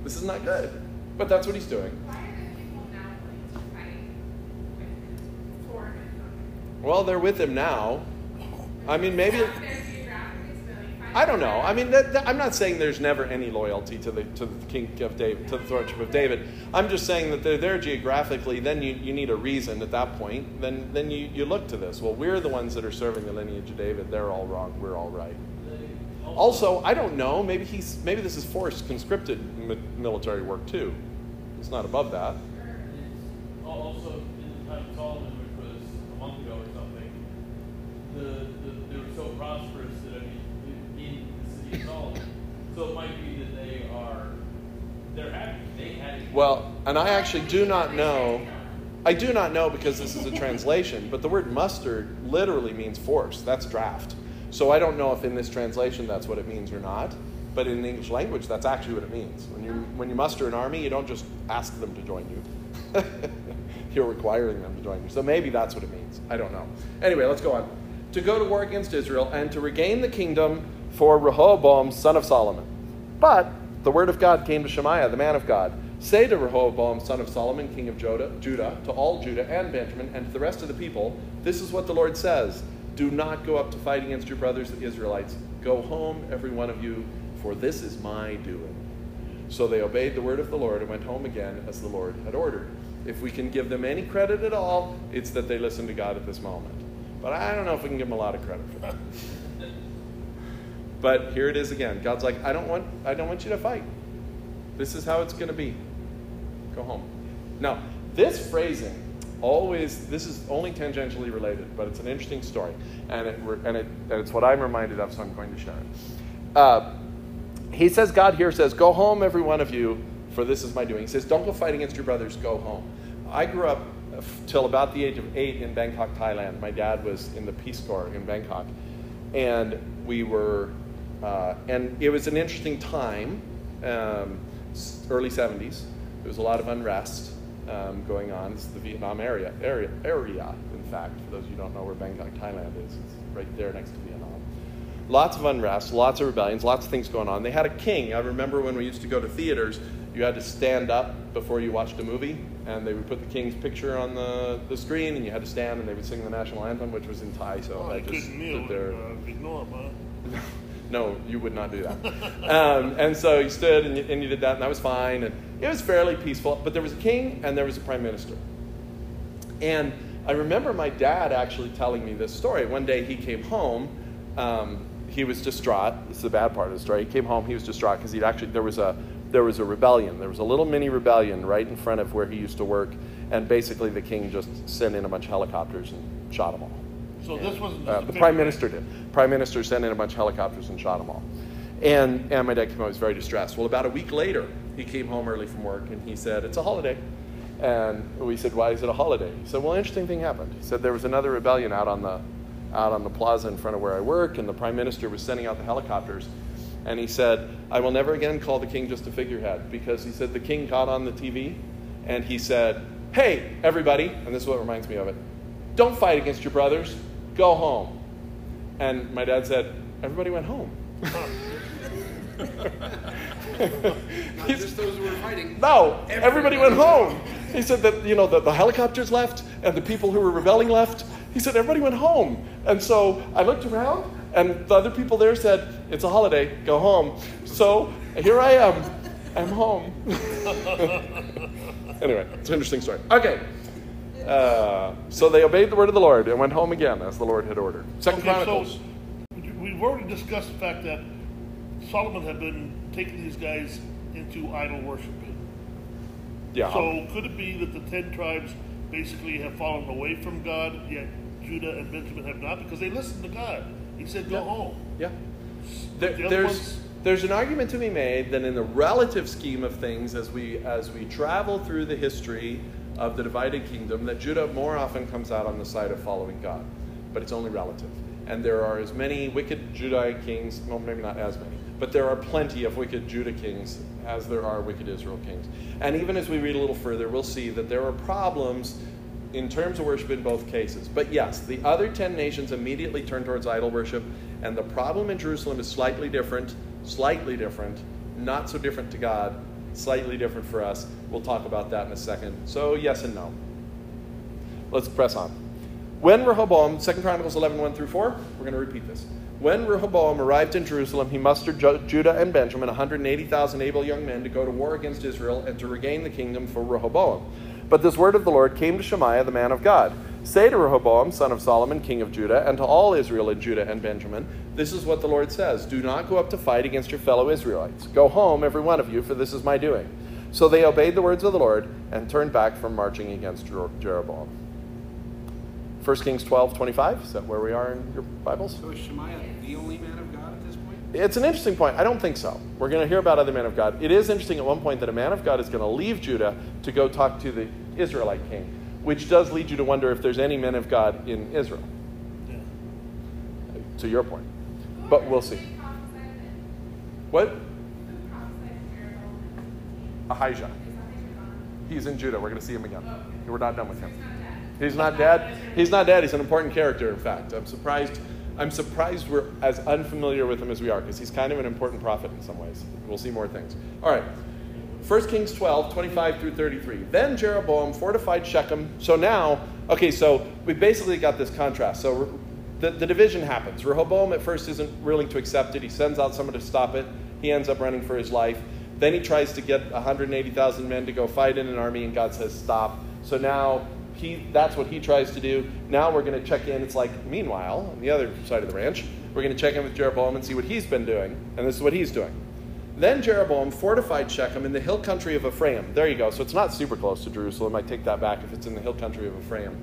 This is not good, but that's what he's doing. Why are the people now going to fight for him? Well, they're with him now. I mean, maybe. I don't know. I mean, that, that, I'm not saying there's never any loyalty to the to the king of David, to the lordship of David. I'm just saying that they're there geographically. Then you, you need a reason at that point. Then then you, you look to this. Well, we're the ones that are serving the lineage of David. They're all wrong. We're all right. Also, I don't know. Maybe he's maybe this is forced conscripted mi- military work too. It's not above that. Also, in the time of Solomon, which was a month ago or something, the, the they were so prosperous that I mean, in the city of Solomon. So it might be that they are they're happy. They had it. Well, and I actually do not know. I do not know because this is a translation. But the word mustard literally means force. That's draft. So I don't know if in this translation that's what it means or not, but in the English language, that's actually what it means. When you when you muster an army, you don't just ask them to join you. You're requiring them to join you. So maybe that's what it means. I don't know. Anyway, let's go on. To go to war against Israel and to regain the kingdom for Rehoboam, son of Solomon. But the word of God came to Shemaiah, the man of God. Say to Rehoboam, son of Solomon, king of Judah, Judah, to all Judah and Benjamin and to the rest of the people, this is what the Lord says. Do not go up to fight against your brothers, the Israelites. Go home, every one of you, for this is my doing. So they obeyed the word of the Lord and went home again as the Lord had ordered. If we can give them any credit at all, it's that they listened to God at this moment. But I don't know if we can give them a lot of credit for that. But here it is again. God's like, I don't want, I don't want you to fight. This is how it's going to be. Go home. Now, this phrasing always, this is only tangentially related, but it's an interesting story, and it and it and it's what I'm reminded of, so I'm going to share it. Uh, he says, God here says, go home, every one of you, for this is my doing. He says, don't go fight against your brothers, go home. I grew up till about the age of eight in Bangkok, Thailand. My dad was in the Peace Corps in Bangkok, and we were, uh, and it was an interesting time, um, early seventies. There was a lot of unrest. Um, going on. This is the Vietnam area, area, area, in fact, for those of you who don't know where Bangkok, Thailand is. It's right there next to Vietnam. Lots of unrest, lots of rebellions, lots of things going on. They had a king. I remember when we used to go to theaters, you had to stand up before you watched a movie, and they would put the king's picture on the, the screen, and you had to stand, and they would sing the national anthem, which was in Thai, so oh, I just stood there. Uh, ignore him, huh? No, you would not do that. um, and so you stood, and you, and you did that, and that was fine, and it was fairly peaceful, but there was a king, and there was a prime minister. And I remember my dad actually telling me this story. One day he came home, um, he was distraught. This is the bad part of the story. He came home, he was distraught because he'd actually, there was a there was a rebellion. There was a little mini rebellion right in front of where he used to work, and basically the king just sent in a bunch of helicopters and shot them all. So and, this wasn't just uh, the prime minister did. Prime minister sent in a bunch of helicopters and shot them all. And and my dad came home, he was very distressed. Well, about a week later, he came home early from work and he said, "It's a holiday." And we said, "Why is it a holiday?" He said, "Well, interesting thing happened." He said, "There was another rebellion out on the out on the plaza in front of where I work, and the prime minister was sending out the helicopters." And he said, "I will never again call the king just a figurehead," because he said the king got on the T V and he said, "Hey, everybody," and this is what reminds me of it, "don't fight against your brothers, go home." And my dad said, everybody went home. Not just those who were fighting. No, everybody, everybody went home. He said that, you know, the, the helicopters left and the people who were rebelling left. He said everybody went home. And so I looked around and the other people there said, "It's a holiday, go home." So here I am. I'm home. Anyway, it's an interesting story. Okay. Uh, so they obeyed the word of the Lord and went home again as the Lord had ordered. Second okay, Chronicles. So we've already discussed the fact that Solomon had been taking these guys into idol worship. Yeah. So could it be that the ten tribes basically have fallen away from God, yet Judah and Benjamin have not? Because they listened to God. He said, go yeah. home. Yeah. There, the there's, ones... there's an argument to be made that in the relative scheme of things, as we, as we travel through the history of the divided kingdom, that Judah more often comes out on the side of following God. But it's only relative. And there are as many wicked Judah kings, well, maybe not as many, but there are plenty of wicked Judah kings as there are wicked Israel kings. And even as we read a little further, we'll see that there are problems in terms of worship in both cases. But yes, the other ten nations immediately turn towards idol worship, and the problem in Jerusalem is slightly different, slightly different, not so different to God, slightly different for us. We'll talk about that in a second. So yes and no. Let's press on. When Rehoboam, Second Chronicles eleven, one through four, we're going to repeat this. When Rehoboam arrived in Jerusalem, he mustered Judah and Benjamin, one hundred eighty thousand able young men, to go to war against Israel and to regain the kingdom for Rehoboam. But this word of the Lord came to Shemaiah, the man of God. "Say to Rehoboam, son of Solomon, king of Judah, and to all Israel in Judah and Benjamin, this is what the Lord says. Do not go up to fight against your fellow Israelites. Go home, every one of you, for this is my doing." So they obeyed the words of the Lord and turned back from marching against Jer- Jeroboam. First Kings twelve, twenty-five, is that where we are in your Bibles? So is Shemaiah the only man of God at this point? It's an interesting point. I don't think so. We're going to hear about other men of God. It is interesting at one point that a man of God is going to leave Judah to go talk to the Israelite king, which does lead you to wonder if there's any men of God in Israel. Yeah. To your point. But we'll see. What? Ahijah. He's in Judah. We're going to see him again. We're not done with him. He's not dead. He's not dead. He's an important character, in fact. I'm surprised I'm surprised we're as unfamiliar with him as we are, because he's kind of an important prophet in some ways. We'll see more things. All right. First Kings twelve, twenty-five through thirty-three. Then Jeroboam fortified Shechem. So now, okay, so we basically got this contrast. So the, the division happens. Rehoboam at first isn't willing to accept it. He sends out someone to stop it. He ends up running for his life. Then he tries to get one hundred eighty thousand men to go fight in an army, and God says, stop. So now... He, that's what he tries to do. Now we're going to check in. It's like, meanwhile, on the other side of the ranch, we're going to check in with Jeroboam and see what he's been doing. And this is what he's doing. Then Jeroboam fortified Shechem in the hill country of Ephraim. There you go. So it's not super close to Jerusalem. I take that back if it's in the hill country of Ephraim.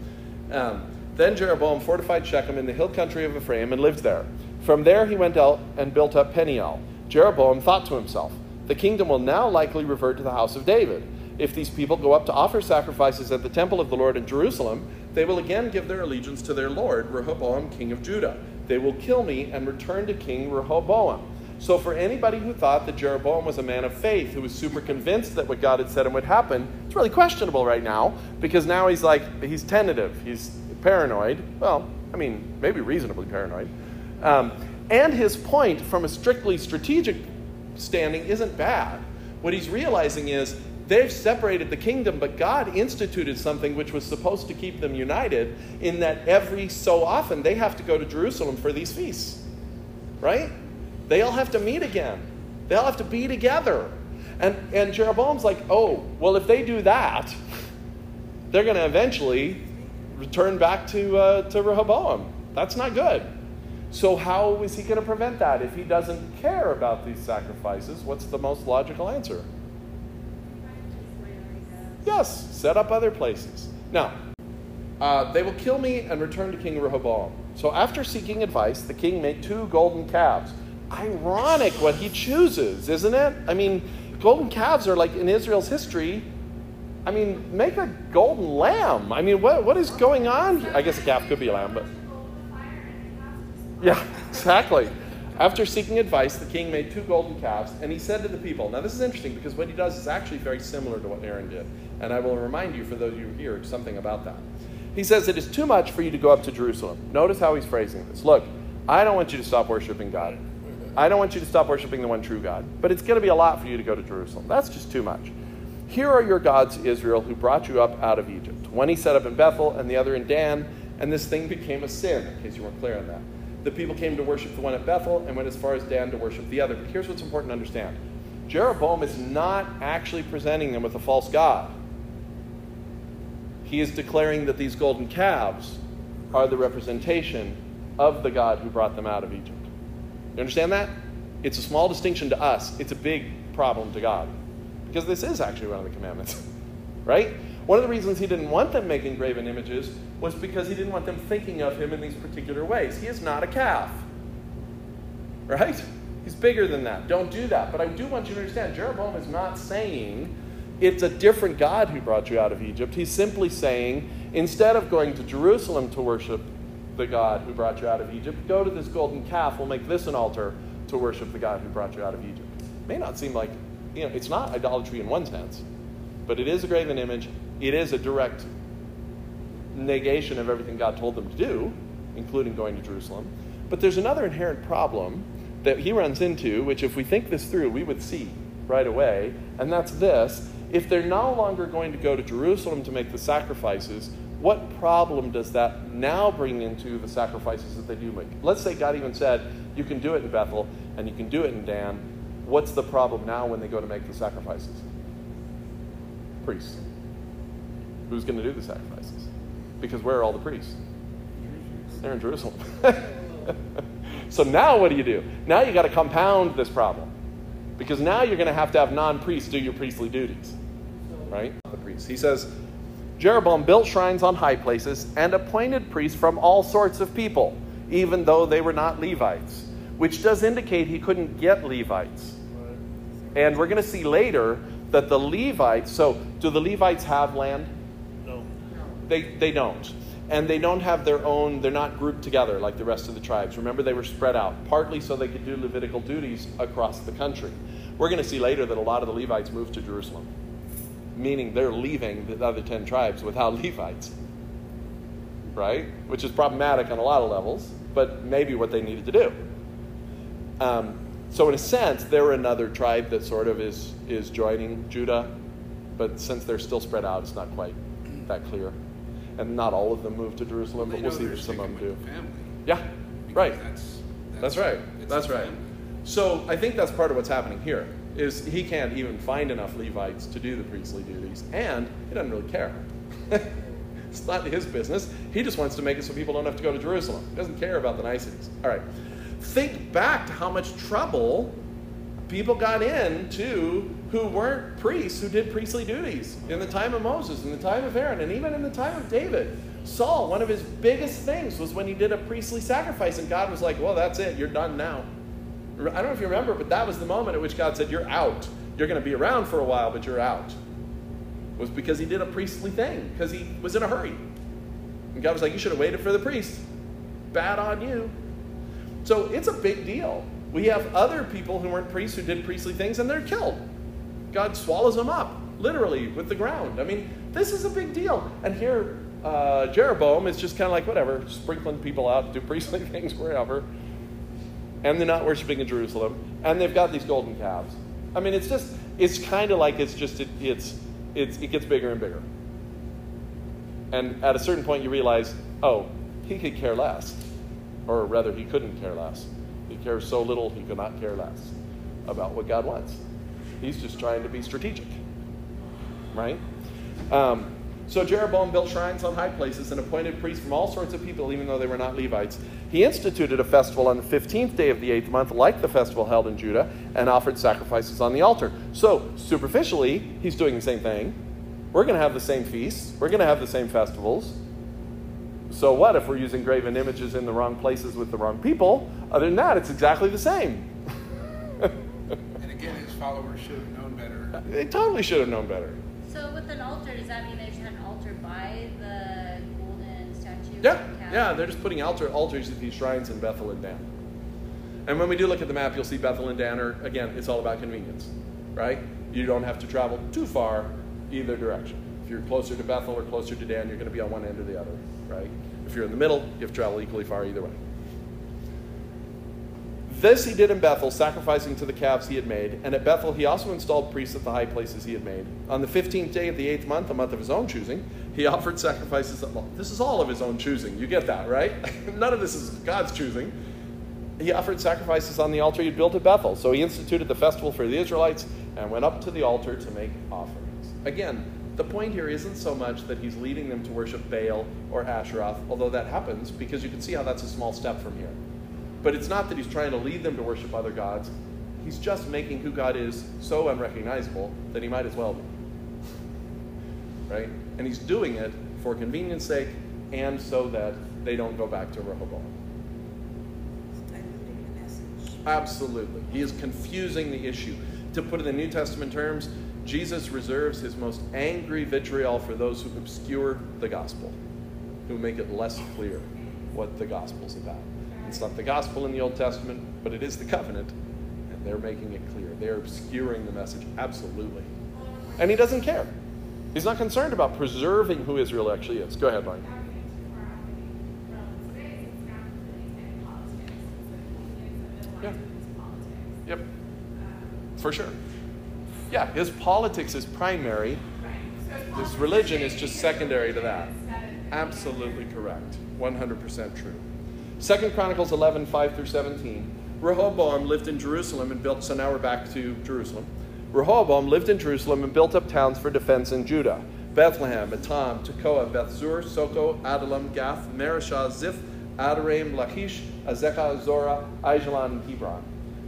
Um, then Jeroboam fortified Shechem in the hill country of Ephraim and lived there. From there he went out and built up Peniel. Jeroboam thought to himself, the kingdom will now likely revert to the house of David. If these people go up to offer sacrifices at the temple of the Lord in Jerusalem, they will again give their allegiance to their Lord, Rehoboam, king of Judah. They will kill me and return to King Rehoboam. So for anybody who thought that Jeroboam was a man of faith, who was super convinced that what God had said him would happen, it's really questionable right now, because now he's like, he's tentative, he's paranoid. Well, I mean, maybe reasonably paranoid. Um, And his point, from a strictly strategic standing, isn't bad. What he's realizing is they've separated the kingdom, but God instituted something which was supposed to keep them united, in that every so often they have to go to Jerusalem for these feasts, right? They all have to meet again. They all have to be together. And, and Jeroboam's like, oh, well, if they do that, they're going to eventually return back to, uh, to Rehoboam. That's not good. So how is he going to prevent that? If he doesn't care about these sacrifices, what's the most logical answer? Yes, set up other places. Now, uh, they will kill me and return to King Rehoboam. So after seeking advice, the king made two golden calves. Ironic what he chooses, isn't it? I mean, golden calves are like in Israel's history. I mean, make a golden lamb. I mean, what what is going on here? I guess a calf could be a lamb, but... Yeah, exactly. After seeking advice, the king made two golden calves, and he said to the people, now this is interesting because what he does is actually very similar to what Aaron did. And I will remind you, for those of you who hear, something about that. He says, it is too much for you to go up to Jerusalem. Notice how he's phrasing this. Look, I don't want you to stop worshiping God. I don't want you to stop worshiping the one true God. But it's going to be a lot for you to go to Jerusalem. That's just too much. Here are your gods, Israel, who brought you up out of Egypt. One he set up in Bethel and the other in Dan, and this thing became a sin, in case you weren't clear on that. The people came to worship the one at Bethel and went as far as Dan to worship the other. But here's what's important to understand. Jeroboam is not actually presenting them with a false god. He is declaring that these golden calves are the representation of the God who brought them out of Egypt. You understand that? It's a small distinction to us. It's a big problem to God. Because this is actually one of the commandments, right? One of the reasons he didn't want them making graven images was because he didn't want them thinking of him in these particular ways. He is not a calf, right? He's bigger than that. Don't do that. But I do want you to understand, Jeroboam is not saying it's a different God who brought you out of Egypt. He's simply saying, instead of going to Jerusalem to worship the God who brought you out of Egypt, go to this golden calf. We'll make this an altar to worship the God who brought you out of Egypt. It may not seem like, you know, it's not idolatry in one sense, but it is a graven image. It is a direct negation of everything God told them to do, including going to Jerusalem. But there's another inherent problem that he runs into, which if we think this through, we would see right away, and that's this. If they're no longer going to go to Jerusalem to make the sacrifices, what problem does that now bring into the sacrifices that they do make? Let's say God even said, you can do it in Bethel, and you can do it in Dan. What's the problem now when they go to make the sacrifices? Priests. Who's going to do the sacrifices? Because where are all the priests? They're in Jerusalem. So now what do you do? Now you got to compound this problem, because now you're going to have to have non-priests do your priestly duties, right? The priests. He says, Jeroboam built shrines on high places and appointed priests from all sorts of people, even though they were not Levites, which does indicate he couldn't get Levites. And we're going to see later that the Levites, so do the Levites have land? No. They, they don't. And they don't have their own, they're not grouped together like the rest of the tribes. Remember, they were spread out, partly so they could do Levitical duties across the country. We're going to see later that a lot of the Levites moved to Jerusalem, meaning they're leaving the other ten tribes without Levites, right? Which is problematic on a lot of levels, but maybe what they needed to do. Um, so in a sense, they're another tribe that sort of is, is joining Judah, but since they're still spread out, it's not quite that clear. And not all of them moved to Jerusalem, well, but we'll see if some of them do. Family, yeah, right. That's, that's, that's right. That's right. Family. So I think that's part of what's happening here, is he can't even find enough Levites to do the priestly duties, and he doesn't really care. It's not his business. He just wants to make it so people don't have to go to Jerusalem. He doesn't care about the niceties. All right. Think back to how much trouble people got into who weren't priests, who did priestly duties in the time of Moses, in the time of Aaron, and even in the time of David. Saul, one of his biggest things was when he did a priestly sacrifice, and God was like, well, that's it. You're done now. I don't know if you remember, but that was the moment at which God said, you're out. You're going to be around for a while, but you're out. It was because he did a priestly thing, because he was in a hurry. And God was like, you should have waited for the priest. Bad on you. So it's a big deal. We have other people who weren't priests who did priestly things, and they're killed. God swallows them up, literally, with the ground. I mean, this is a big deal. And here, uh, Jeroboam is just kind of like, whatever, sprinkling people out, do priestly things wherever. and they're not worshiping in Jerusalem, and they've got these golden calves. I mean, it's just, it's kind of like it's just, it, it's, it's, it gets bigger and bigger. And at a certain point, you realize, oh, he could care less. Or rather, he couldn't care less. He cares so little, he could not care less about what God wants. He's just trying to be strategic, right? Um, so Jeroboam built shrines on high places and appointed priests from all sorts of people, even though they were not Levites. He instituted a festival on the fifteenth day of the eighth month, like the festival held in Judah, and offered sacrifices on the altar. So superficially, he's doing the same thing. We're going to have the same feasts. We're going to have the same festivals. So what if we're using graven images in the wrong places with the wrong people? Other than that, it's exactly the same. And again, his followers should have known better. They totally should have known better. So with an altar, does that mean they just had an altar by the golden statue? Yeah, yeah, they're just putting altar, altars at these shrines in Bethel and Dan. And when we do look at the map, you'll see Bethel and Dan are, again, it's all about convenience, right? You don't have to travel too far either direction. If you're closer to Bethel or closer to Dan, you're going to be on one end or the other, right? If you're in the middle, you have to travel equally far either way. This he did in Bethel, sacrificing to the calves he had made. And at Bethel, he also installed priests at the high places he had made. On the fifteenth day of the eighth month, a month of his own choosing, he offered sacrifices. At lo- this is all of his own choosing. You get that, right? None of this is God's choosing. He offered sacrifices on the altar he had built at Bethel. So he instituted the festival for the Israelites and went up to the altar to make offerings. Again, the point here isn't so much that he's leading them to worship Baal or Asheroth, although that happens because you can see how that's a small step from here. But it's not that he's trying to lead them to worship other gods. He's just making who God is so unrecognizable that he might as well be. Right? And he's doing it for convenience sake and so that they don't go back to Rehoboam. Absolutely. He is confusing the issue. To put it in New Testament terms, Jesus reserves his most angry vitriol for those who obscure the gospel, who make it less clear what the gospel's about. It's not the gospel in the Old Testament, but it is the covenant, and they're making it clear. They're obscuring the message, absolutely. And he doesn't care. He's not concerned about preserving who Israel actually is. Go ahead, Mike. Yeah. Yep. For sure. Yeah, his politics is primary. His religion is just secondary to that. Absolutely correct. one hundred percent true. Second Chronicles eleven, five through seventeen. Rehoboam lived in Jerusalem and built, so now we're back to Jerusalem. Rehoboam lived in Jerusalem and built up towns for defense in Judah. Bethlehem, Etam, Tekoa, Bethzur, Soko, Adullam, Gath, Mareshah, Ziph, Adoraim, Lachish, Azekah, Zorah, Aijalon, and Hebron.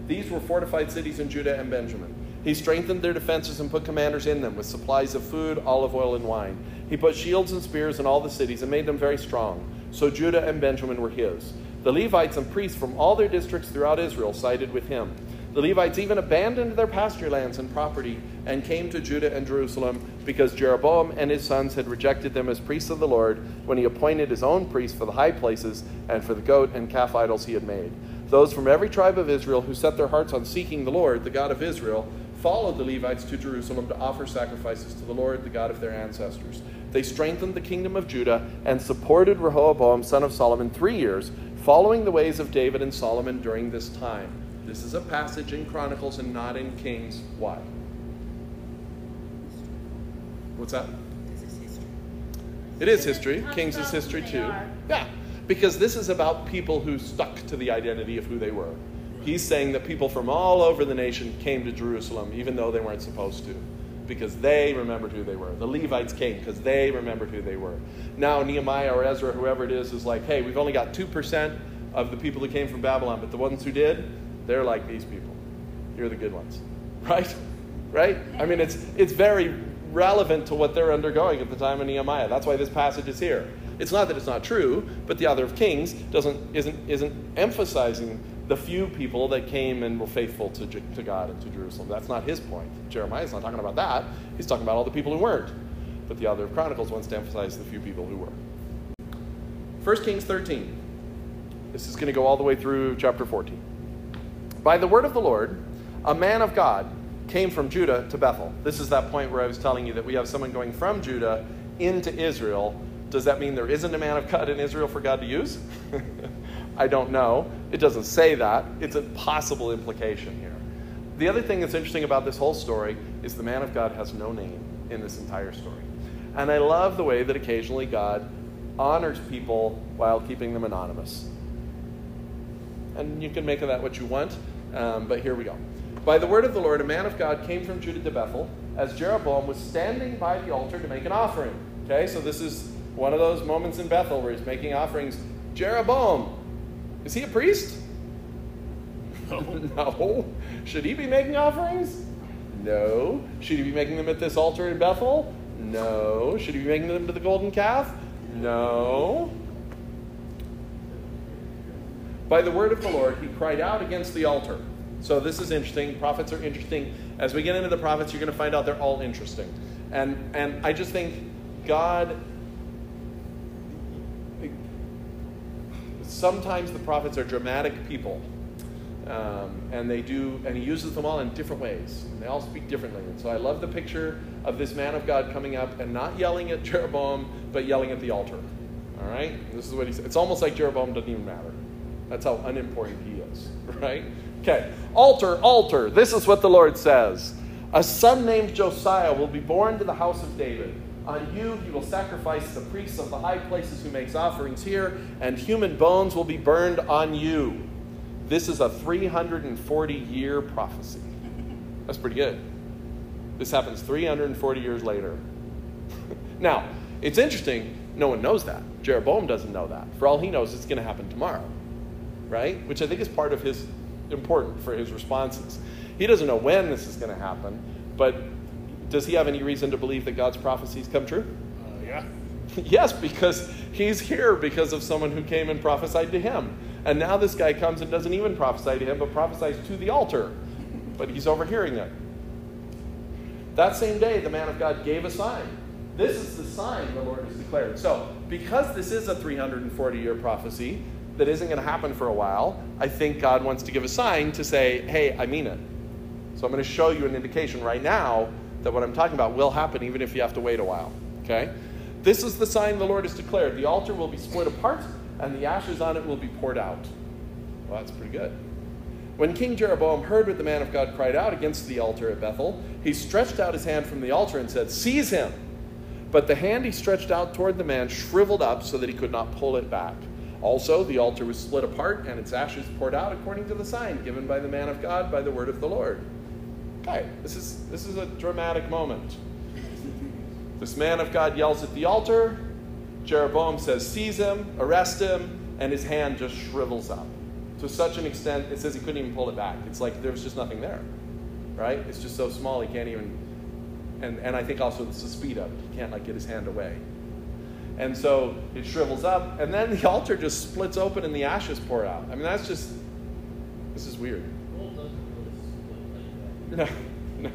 These were fortified cities in Judah and Benjamin. He strengthened their defenses and put commanders in them with supplies of food, olive oil, and wine. He put shields and spears in all the cities and made them very strong. So Judah and Benjamin were his. The Levites and priests from all their districts throughout Israel sided with him. The Levites even abandoned their pasture lands and property and came to Judah and Jerusalem because Jeroboam and his sons had rejected them as priests of the Lord when he appointed his own priests for the high places and for the goat and calf idols he had made. Those from every tribe of Israel who set their hearts on seeking the Lord, the God of Israel, followed the Levites to Jerusalem to offer sacrifices to the Lord, the God of their ancestors. They strengthened the kingdom of Judah and supported Rehoboam, son of Solomon, three years, following the ways of David and Solomon during this time. This is a passage in Chronicles and not in Kings. Why? What's that? This is history. It is history. Kings is history too. Yeah, because this is about people who stuck to the identity of who they were. He's saying that people from all over the nation came to Jerusalem, even though they weren't supposed to, because they remembered who they were. The Levites came because they remembered who they were. Now Nehemiah or Ezra, whoever it is, is like, hey, we've only got two percent of the people who came from Babylon, but the ones who did, they're like these people. You're the good ones, right? Right? I mean, it's it's very relevant to what they're undergoing at the time of Nehemiah. That's why this passage is here. It's not that it's not true, but the author of Kings doesn't isn't isn't emphasizing the few people that came and were faithful to, to God and to Jerusalem. That's not his point. Jeremiah's not talking about that. He's talking about all the people who weren't. But the author of Chronicles wants to emphasize the few people who were. First Kings thirteen. This is going to go all the way through chapter fourteen. By the word of the Lord, a man of God came from Judah to Bethel. This is that point where I was telling you that we have someone going from Judah into Israel. Does that mean there isn't a man of God in Israel for God to use? I don't know. It doesn't say that. It's a possible implication here. The other thing that's interesting about this whole story is the man of God has no name in this entire story. And I love the way that occasionally God honors people while keeping them anonymous. And you can make of that what you want, um, but here we go. By the word of the Lord, a man of God came from Judah to Bethel as Jeroboam was standing by the altar to make an offering. Okay, so this is one of those moments in Bethel where he's making offerings. Jeroboam, is he a priest? No. No. Should he be making offerings? No. Should he be making them at this altar in Bethel? No. Should he be making them to the golden calf? No. By the word of the Lord, he cried out against the altar. So this is interesting. Prophets are interesting. As we get into the prophets, you're going to find out they're all interesting. And, and I just think God... Sometimes the prophets are dramatic people. Um, and they do, and he uses them all in different ways. And they all speak differently. And so I love the picture of this man of God coming up and not yelling at Jeroboam, but yelling at the altar. All right? This is what he said. It's almost like Jeroboam doesn't even matter. That's how unimportant he is. Right? Okay. Altar, altar. This is what the Lord says. A son named Josiah will be born to the house of David. On you he will sacrifice the priests of the high places who makes offerings here, and human bones will be burned on you. This is a three hundred forty year prophecy. That's pretty good. This happens three hundred forty years later. Now, it's interesting. No one knows that. Jeroboam doesn't know that. For all he knows, it's going to happen tomorrow, right? Which I think is part of his important for his responses. He doesn't know when this is going to happen, but does he have any reason to believe that God's prophecies come true? Uh, yeah. Yes, because he's here because of someone who came and prophesied to him. And now this guy comes and doesn't even prophesy to him, but prophesies to the altar. But he's overhearing it. That same day, the man of God gave a sign. This is the sign the Lord has declared. So, because this is a three hundred forty year prophecy that isn't going to happen for a while, I think God wants to give a sign to say, hey, I mean it. So I'm going to show you an indication right now that what I'm talking about will happen even if you have to wait a while. Okay? This is the sign the Lord has declared. The altar will be split apart, and the ashes on it will be poured out. Well, that's pretty good. When King Jeroboam heard what the man of God cried out against the altar at Bethel, he stretched out his hand from the altar and said, seize him! But the hand he stretched out toward the man shriveled up so that he could not pull it back. Also, the altar was split apart, and its ashes poured out according to the sign given by the man of God by the word of the Lord. Okay, this is, this is a dramatic moment. This man of God yells at the altar. Jeroboam says, seize him, arrest him, and his hand just shrivels up. To such an extent, it says he couldn't even pull it back. It's like there was just nothing there, right? It's just so small he can't even, and, and I think also it's the speed of it. He can't like get his hand away. And so it shrivels up, and then the altar just splits open and the ashes pour out. I mean, that's just, this is weird. No, no.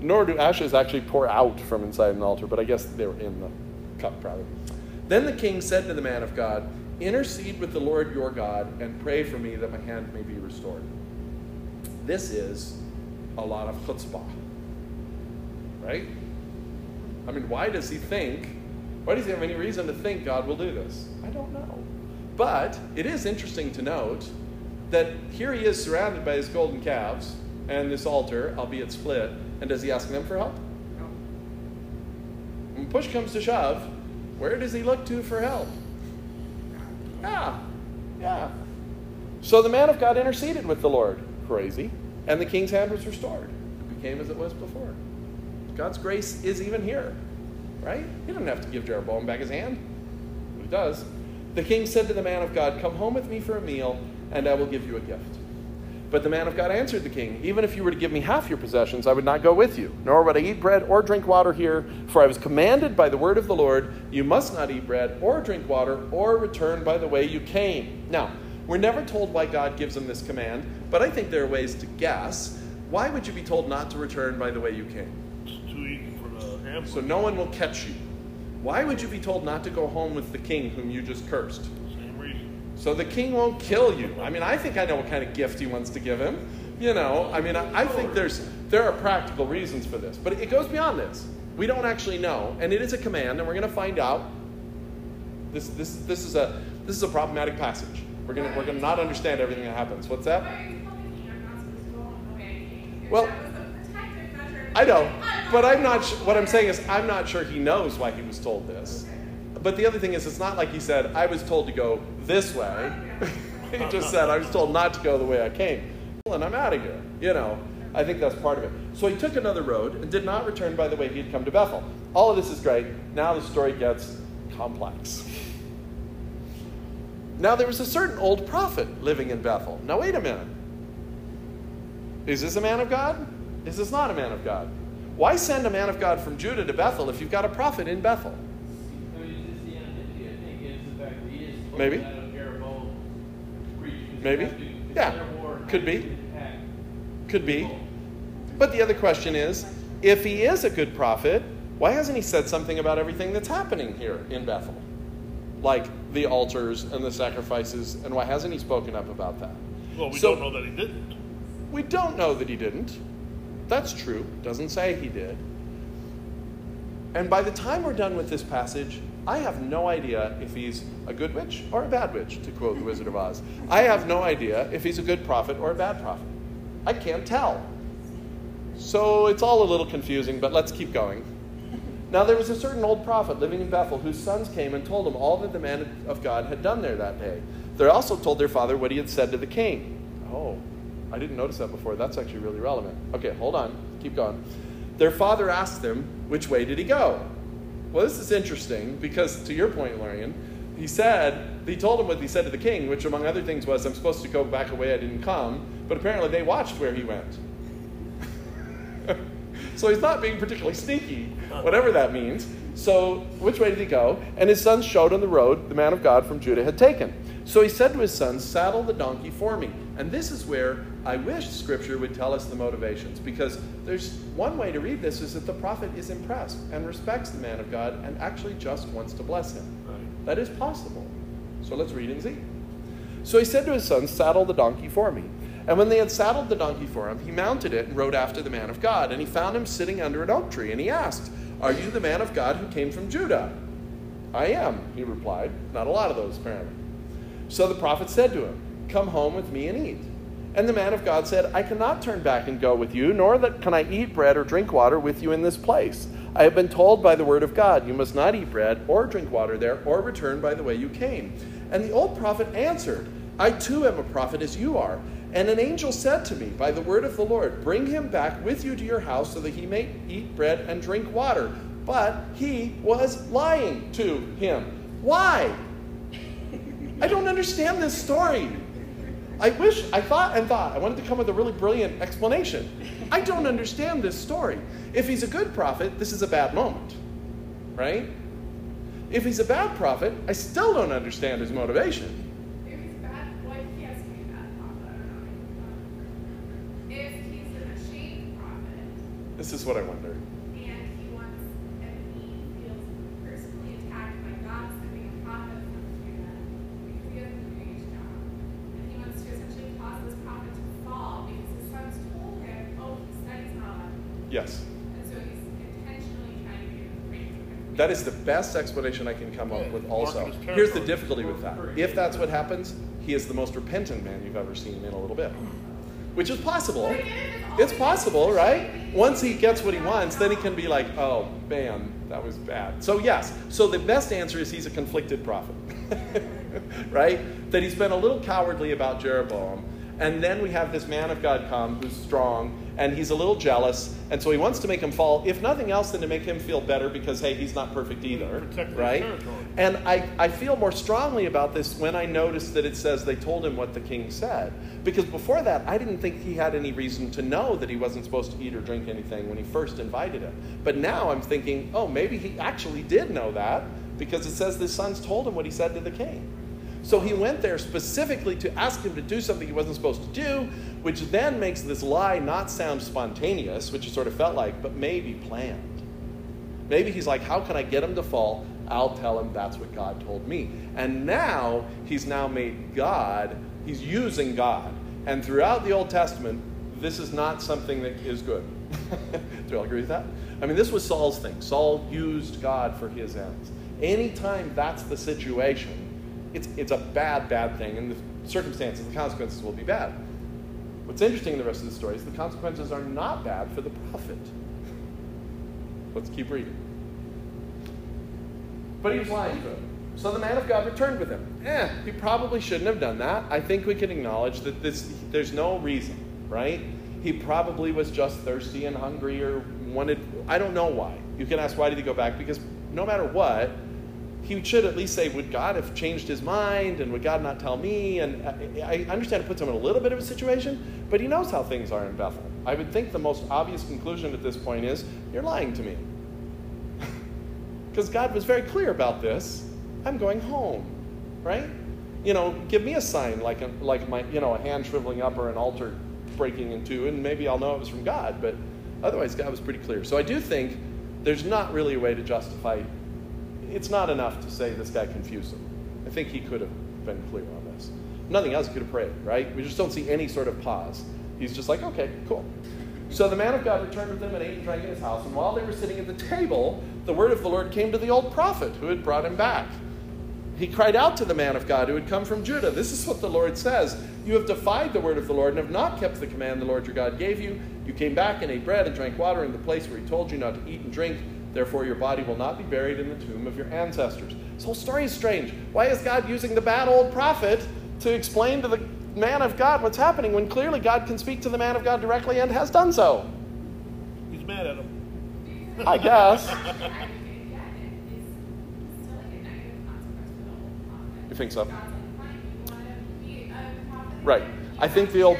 Nor do ashes actually pour out from inside an altar, but I guess they were in the cup probably. Then the king said to the man of God, intercede with the Lord your God and pray for me that my hand may be restored. This is a lot of chutzpah, right? I mean, why does he think, why does he have any reason to think God will do this? I don't know. But it is interesting to note that here he is surrounded by his golden calves and this altar, albeit split, and does he ask them for help? No. When push comes to shove, where does he look to for help? Yeah. Yeah. So the man of God interceded with the Lord. Crazy. And the king's hand was restored. It became as it was before. God's grace is even here. Right? He doesn't have to give Jeroboam back his hand. But he does. The king said to the man of God, come home with me for a meal, and I will give you a gift. But the man of God answered the king, even if you were to give me half your possessions, I would not go with you, nor would I eat bread or drink water here, for I was commanded by the word of the Lord, you must not eat bread or drink water or return by the way you came. Now, we're never told why God gives him this command, but I think there are ways to guess. Why would you be told not to return by the way you came? It's too easy for the hamburger. So no one will catch you. Why would you be told not to go home with the king whom you just cursed? So the king won't kill you. I mean, I think I know what kind of gift he wants to give him. You know, I mean, I, I think there's there are practical reasons for this. But it goes beyond this. We don't actually know. And it is a command, and we're going to find out. This this this is a This is a problematic passage. We're going we're gonna to not understand everything that happens. What's that? Well, I know, but I'm not, what I'm saying is I'm not sure he knows why he was told this. But the other thing is, it's not like he said, I was told to go this way. He just said, I was told not to go the way I came. And I'm out of here. You know, I think that's part of it. So he took another road and did not return by the way he had come to Bethel. All of this is great. Now the story gets complex. Now there was a certain old prophet living in Bethel. Now wait a minute. Is this a man of God? Is this not a man of God? Why send a man of God from Judah to Bethel if you've got a prophet in Bethel? Maybe. Maybe. Yeah. Could be. Could be. But the other question is, if he is a good prophet, why hasn't he said something about everything that's happening here in Bethel? Like the altars and the sacrifices, and why hasn't he spoken up about that? Well, we so, don't know that he didn't. We don't know that he didn't. That's true. Doesn't say he did. And by the time we're done with this passage, I have no idea if he's a good witch or a bad witch, to quote the Wizard of Oz. I have no idea if he's a good prophet or a bad prophet. I can't tell. So it's all a little confusing, but let's keep going. Now there was a certain old prophet living in Bethel whose sons came and told him all that the man of God had done there that day. They also told their father what he had said to the king. Oh, I didn't notice that before. That's actually really relevant. Okay, hold on. Keep going. Their father asked them, which way did he go? Well, this is interesting because, to your point, Larian, he said, he told him what he said to the king, which among other things was, I'm supposed to go back away, I didn't come, but apparently they watched where he went. So he's not being particularly sneaky, whatever that means. So which way did he go? And his sons showed on the road the man of God from Judah had taken. So he said to his sons, saddle the donkey for me. And this is where I wish Scripture would tell us the motivations, because there's one way to read this is that the prophet is impressed and respects the man of God and actually just wants to bless him. Right. That is possible. So let's read and see. So he said to his sons, saddle the donkey for me. And when they had saddled the donkey for him, he mounted it and rode after the man of God. And he found him sitting under an oak tree. And he asked, are you the man of God who came from Judah? I am, he replied. Not a lot of those, apparently. So the prophet said to him, come home with me and eat. And the man of God said, I cannot turn back and go with you, nor that can I eat bread or drink water with you in this place. I have been told by the word of God, you must not eat bread or drink water there, or return by the way you came. And the old prophet answered, I too am a prophet as you are. And an angel said to me, by the word of the Lord, bring him back with you to your house so that he may eat bread and drink water. But he was lying to him. Why? I don't understand this story. I wish, I thought and thought, I wanted to come with a really brilliant explanation. I don't understand this story. If he's a good prophet, this is a bad moment, right? If he's a bad prophet, I still don't understand his motivation. If he's bad, well, he has to be a bad prophet. If he's an ashamed prophet. This is what I wonder. And he wants, and he feels personally attacked by God sending a prophet from Judah because he doesn't do his job. And he wants to essentially cause this prophet to fall because his son's told him, oh, he studies not. Yes. That is the best explanation I can come up with also. Here's the difficulty with that. If that's what happens, he is the most repentant man you've ever seen in a little bit. Which is possible. It's possible, right? Once he gets what he wants, then he can be like, oh, man, that was bad. So yes, so the best answer is he's a conflicted prophet. Right? That he's been a little cowardly about Jeroboam. And then we have this man of God come who's strong, and he's a little jealous, and so he wants to make him fall, if nothing else than to make him feel better because, hey, he's not perfect either, right? And I, I feel more strongly about this when I notice that it says they told him what the king said. Because before that, I didn't think he had any reason to know that he wasn't supposed to eat or drink anything when he first invited him. But now I'm thinking, oh, maybe he actually did know that because it says the sons told him what he said to the king. So he went there specifically to ask him to do something he wasn't supposed to do, which then makes this lie not sound spontaneous, which it sort of felt like, but maybe planned. Maybe he's like, how can I get him to fall? I'll tell him that's what God told me. And now he's now made God, he's using God. And throughout the Old Testament, this is not something that is good. Do you all agree with that? I mean, this was Saul's thing. Saul used God for his ends. Anytime that's the situation, It's, it's a bad, bad thing, and the circumstances, the consequences will be bad. What's interesting in the rest of the story is the consequences are not bad for the prophet. Let's keep reading. But he was lying to him. So the man of God returned with him. Eh, he probably shouldn't have done that. I think we can acknowledge that this, there's no reason, right? He probably was just thirsty and hungry or wanted, I don't know why. You can ask, why did he go back? Because no matter what, he should at least say, would God have changed his mind? And would God not tell me? And I understand it puts him in a little bit of a situation, but he knows how things are in Bethel. I would think the most obvious conclusion at this point is, you're lying to me. Because God was very clear about this. I'm going home, right? You know, give me a sign like a, like my, you know, a hand shriveling up or an altar breaking in two, and maybe I'll know it was from God, but otherwise God was pretty clear. So I do think there's not really a way to justify, it's not enough to say this guy confused him. I think he could have been clear on this. Nothing else he could have prayed, right? We just don't see any sort of pause. He's just like, okay, cool. So the man of God returned with them and ate and drank in his house, and while they were sitting at the table, the word of the Lord came to the old prophet who had brought him back. He cried out to the man of God who had come from Judah. This is what the Lord says. You have defied the word of the Lord and have not kept the command the Lord your God gave you. You came back and ate bread and drank water in the place where he told you not to eat and drink. Therefore your body will not be buried in the tomb of your ancestors. This whole story is strange. Why is God using the bad old prophet to explain to the man of God what's happening when clearly God can speak to the man of God directly and has done so? He's mad at him. I guess. You think so? Right. I think the old,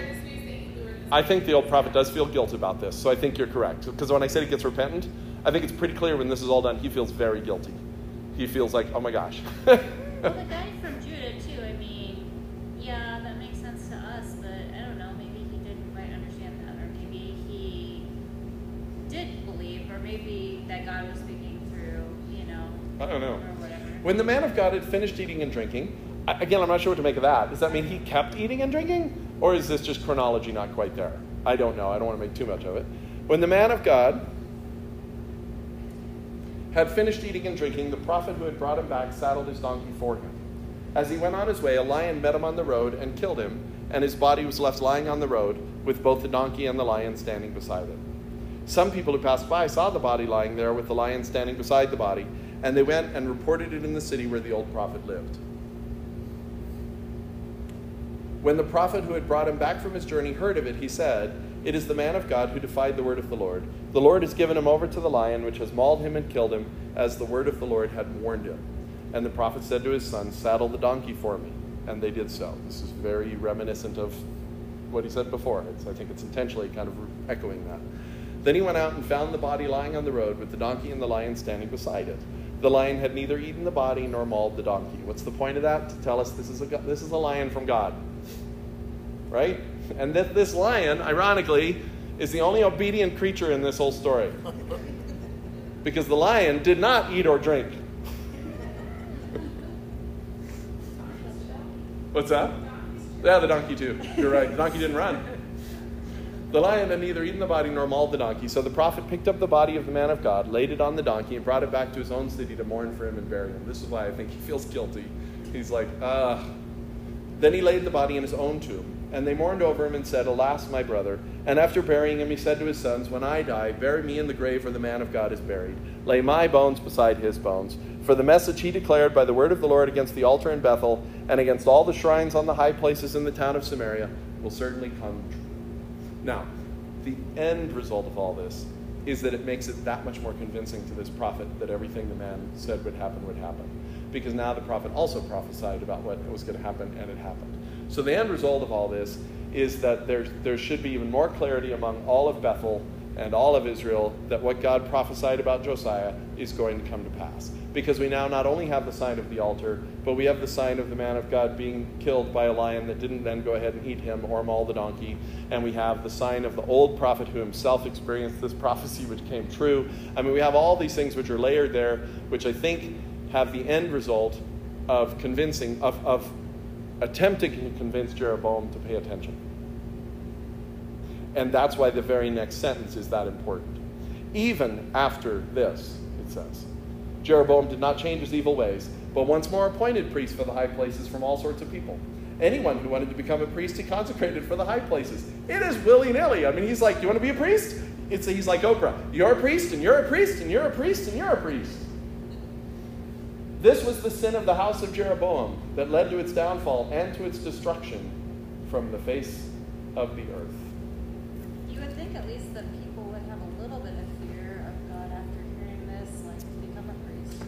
I think the old prophet does feel guilt about this, so I think you're correct. Because when I said he gets repentant, I think it's pretty clear when this is all done, he feels very guilty. He feels like, oh my gosh. Well, the guy from Judah too. I mean, yeah, that makes sense to us, but I don't know. Maybe he didn't quite understand that, or maybe he did believe, or maybe that God was speaking through, you know. I don't know. Or whatever. When the man of God had finished eating and drinking, again, I'm not sure what to make of that. Does that mean he kept eating and drinking? Or is this just chronology not quite there? I don't know. I don't want to make too much of it. When the man of God had finished eating and drinking, the prophet who had brought him back saddled his donkey for him. As he went on his way, a lion met him on the road and killed him, and his body was left lying on the road with both the donkey and the lion standing beside it. Some people who passed by saw the body lying there with the lion standing beside the body, and they went and reported it in the city where the old prophet lived. When the prophet who had brought him back from his journey heard of it, he said, "It is the man of God who defied the word of the Lord. The Lord has given him over to the lion, which has mauled him and killed him, as the word of the Lord had warned him." And the prophet said to his son, "Saddle the donkey for me." And they did so. This is very reminiscent of what he said before. It's, I think it's intentionally kind of echoing that. Then he went out and found the body lying on the road with the donkey and the lion standing beside it. The lion had neither eaten the body nor mauled the donkey. What's the point of that? To tell us this is a, this is a lion from God, right? And that this lion, ironically, is the only obedient creature in this whole story. Because the lion did not eat or drink. What's that? Yeah, the donkey too. You're right. The donkey didn't run. The lion had neither eaten the body nor mauled the donkey. So the prophet picked up the body of the man of God, laid it on the donkey, and brought it back to his own city to mourn for him and bury him. This is why I think he feels guilty. He's like, ah. Then he laid the body in his own tomb, and they mourned over him and said, "Alas, my brother." And after burying him, he said to his sons, "When I die, bury me in the grave where the man of God is buried. Lay my bones beside his bones. For the message he declared by the word of the Lord against the altar in Bethel and against all the shrines on the high places in the town of Samaria will certainly come true." Now, the end result of all this is that it makes it that much more convincing to this prophet that everything the man said would happen would happen. Because now the prophet also prophesied about what was going to happen, and it happened. So the end result of all this is that there, there should be even more clarity among all of Bethel and all of Israel that what God prophesied about Josiah is going to come to pass. Because we now not only have the sign of the altar, but we have the sign of the man of God being killed by a lion that didn't then go ahead and eat him or maul the donkey. And we have the sign of the old prophet who himself experienced this prophecy which came true. I mean, we have all these things which are layered there, which I think have the end result of convincing, of, of attempting to convince Jeroboam to pay attention. And that's why the very next sentence is that important. "Even after this," it says, "Jeroboam did not change his evil ways, but once more appointed priests for the high places from all sorts of people. Anyone who wanted to become a priest, he consecrated for the high places. It is willy-nilly. I mean, he's like, you want to be a priest? It's, he's like Oprah. You're a priest, and you're a priest, and you're a priest, and you're a priest. This was the sin of the house of Jeroboam that led to its downfall and to its destruction from the face of the earth. You would think at least that people would have a little bit of fear of God after hearing this, like to become a priest.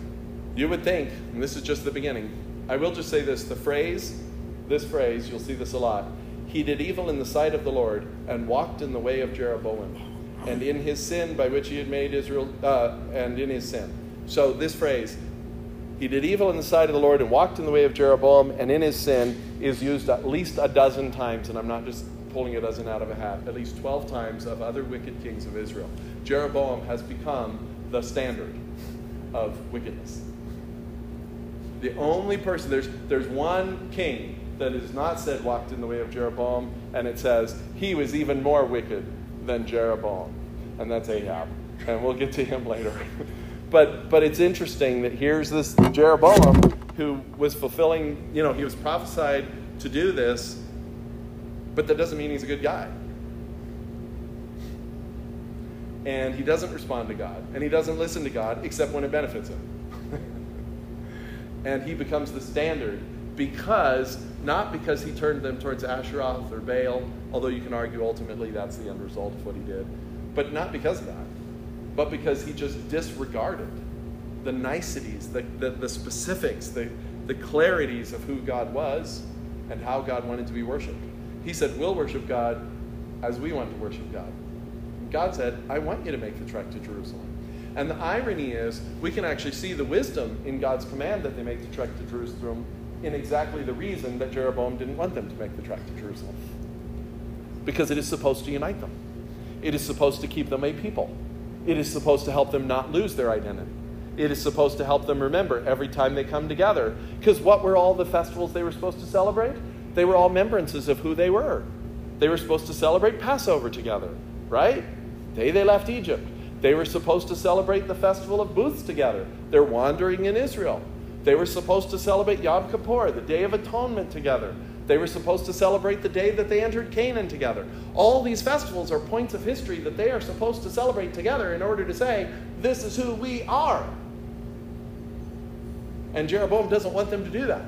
You would think, and this is just the beginning. I will just say this, the phrase... This phrase, you'll see this a lot. He did evil in the sight of the Lord and walked in the way of Jeroboam, and in his sin by which he had made Israel, uh, and in his sin. So this phrase, he did evil in the sight of the Lord and walked in the way of Jeroboam, and in his sin, is used at least a dozen times, and I'm not just pulling a dozen out of a hat, at least twelve times of other wicked kings of Israel. Jeroboam has become the standard of wickedness. The only person, there's, there's one king that is not said walked in the way of Jeroboam, and it says he was even more wicked than Jeroboam, and that's Ahab, and we'll get to him later. but but it's interesting that here's this Jeroboam who was fulfilling, you know, he was prophesied to do this, but that doesn't mean he's a good guy. And he doesn't respond to God, and he doesn't listen to God except when it benefits him. And he becomes the standard, because, not because he turned them towards Asheroth or Baal, although you can argue ultimately that's the end result of what he did, but not because of that, but because he just disregarded the niceties, the, the, the specifics, the, the clarities of who God was and how God wanted to be worshipped. He said, we'll worship God as we want to worship God. And God said, I want you to make the trek to Jerusalem. And the irony is, we can actually see the wisdom in God's command that they make the trek to Jerusalem, in exactly the reason that Jeroboam didn't want them to make the trek to Jerusalem. Because it is supposed to unite them. It is supposed to keep them a people. It is supposed to help them not lose their identity. It is supposed to help them remember every time they come together. Because what were all the festivals they were supposed to celebrate? They were all remembrances of who they were. They were supposed to celebrate Passover together, right? The day they left Egypt. They were supposed to celebrate the festival of booths together. They're wandering in Israel. They were supposed to celebrate Yom Kippur, the Day of Atonement, together. They were supposed to celebrate the day that they entered Canaan together. All these festivals are points of history that they are supposed to celebrate together in order to say, this is who we are. And Jeroboam doesn't want them to do that.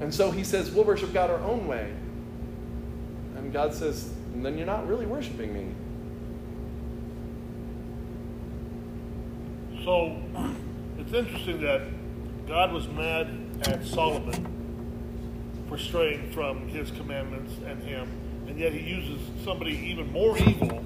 And so he says, we'll worship God our own way. And God says, then you're not really worshiping me. So it's interesting that God was mad at Solomon for straying from his commandments and him, and yet he uses somebody even more evil.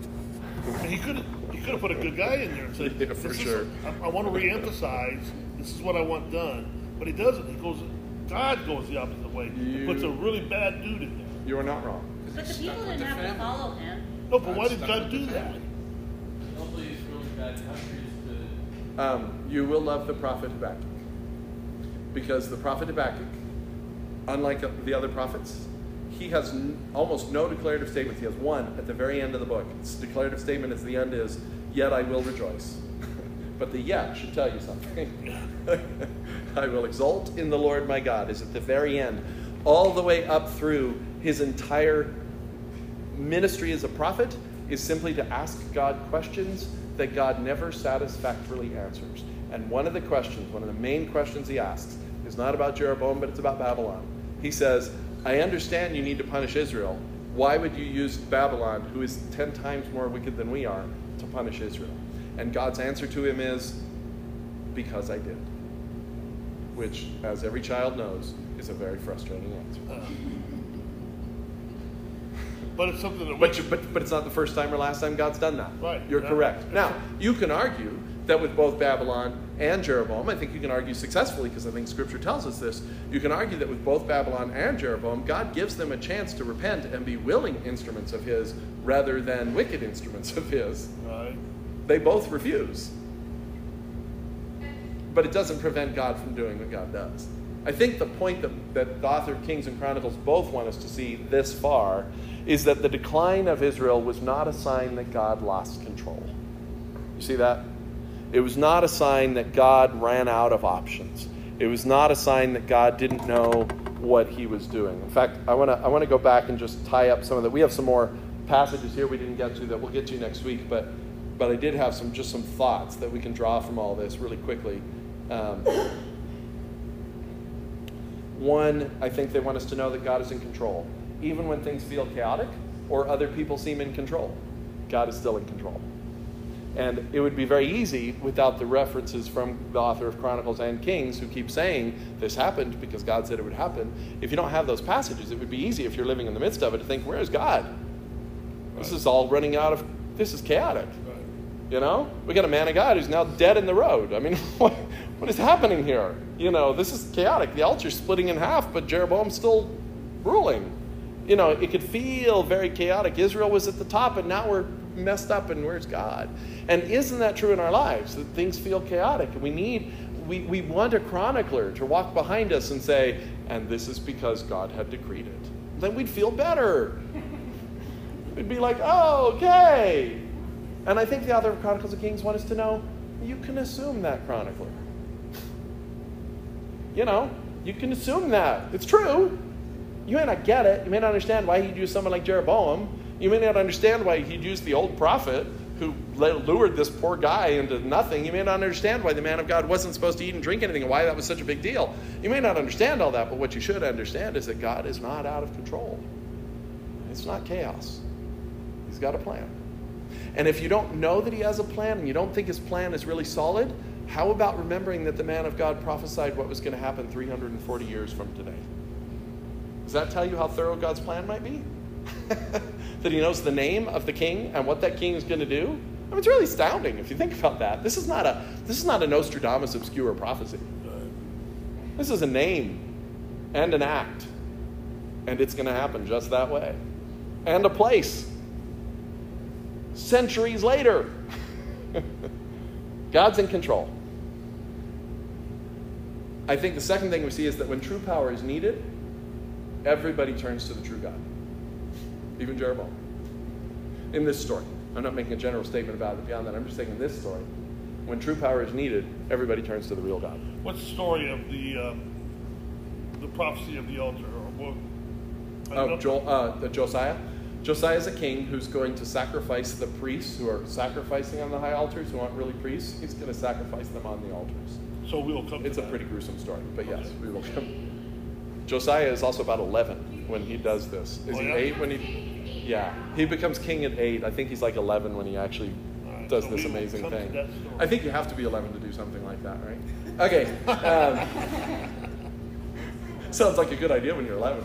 And he could he could have put a good guy in there and said, yeah, for sure. I, I want to reemphasize, this is what I want done. But he doesn't. He goes, God goes the opposite way. He puts a really bad dude in there. You are not wrong. But the people didn't have to follow him. No, but why did God do that? Hopefully it's really bad country. Um, you will love the prophet Habakkuk, because the prophet Habakkuk, unlike the other prophets, he has n- almost no declarative statements. He has one at the very end of the book. His declarative statement at the end is, yet I will rejoice. But the yet should tell you something. I will exult in the Lord my God is at the very end, all the way up through his entire ministry as a prophet, is simply to ask God questions that God never satisfactorily answers. And one of the questions, one of the main questions he asks, is not about Jeroboam, but it's about Babylon. He says, I understand you need to punish Israel. Why would you use Babylon, who is ten times more wicked than we are, to punish Israel? And God's answer to him is, because I did. Which, as every child knows, is a very frustrating answer. Uh, But it's something that but, you, but, but it's not the first time or last time God's done that. Right. You're yeah. correct. Now, you can argue that with both Babylon and Jeroboam, I think you can argue successfully, because I think Scripture tells us this, you can argue that with both Babylon and Jeroboam, God gives them a chance to repent and be willing instruments of his rather than wicked instruments of his. Right. They both refuse. But it doesn't prevent God from doing what God does. I think the point that, that the author of Kings and Chronicles both want us to see this far is that the decline of Israel was not a sign that God lost control. You see that? It was not a sign that God ran out of options. It was not a sign that God didn't know what he was doing. In fact, I want to I want to go back and just tie up some of that. We have some more passages here we didn't get to that we'll get to next week, but but I did have some just some thoughts that we can draw from all this really quickly. Um, one, I think they want us to know that God is in control. Even when things feel chaotic or other people seem in control, God is still in control. And it would be very easy without the references from the author of Chronicles and Kings who keep saying this happened because God said it would happen. If you don't have those passages, it would be easy if you're living in the midst of it to think, where is God? Right. This is all running out of, this is chaotic. Right. You know, we got a man of God who's now dead in the road. I mean, what, what is happening here? You know, this is chaotic. The altar's splitting in half, but Jeroboam's still ruling. You know, it could feel very chaotic. Israel was at the top and now we're messed up and where's God? And isn't that true in our lives, that things feel chaotic? We need, we, we want a chronicler to walk behind us and say, and this is because God had decreed it. Then we'd feel better. We'd be like, oh, okay. And I think the author of Chronicles of Kings wants us to know, you can assume that, chronicler. You know, you can assume that. It's true. You may not get it. You may not understand why he'd use someone like Jeroboam. You may not understand why he'd use the old prophet who lured this poor guy into nothing. You may not understand why the man of God wasn't supposed to eat and drink anything and why that was such a big deal. You may not understand all that, but what you should understand is that God is not out of control. It's not chaos. He's got a plan. And if you don't know that he has a plan and you don't think his plan is really solid, how about remembering that the man of God prophesied what was going to happen three hundred forty years from today? Does that tell you how thorough God's plan might be? That he knows the name of the king and what that king is going to do. I mean, it's really astounding if you think about that. This is not a this is not a Nostradamus obscure prophecy. This is a name and an act, and it's going to happen just that way, and a place. Centuries later, God's in control. I think the second thing we see is that when true power is needed, everybody turns to the true God. Even Jeroboam. In this story. I'm not making a general statement about it beyond that. I'm just saying in this story, when true power is needed, everybody turns to the real God. What's the story of the um, the prophecy of the altar? Or what? Oh, Joel, uh, Josiah? Josiah is a king who's going to sacrifice the priests who are sacrificing on the high altars, who aren't really priests. He's going to sacrifice them on the altars. So we'll come to It's that. a pretty gruesome story, but yes, we will come. Josiah is also about eleven. When he does this. Is oh, yeah. he eight when he... Yeah. He becomes king at eight. I think he's like eleven when he actually right, does so this amazing thing. I think you have to be eleven to do something like that, right? Okay. Um, sounds like a good idea when you're eleven.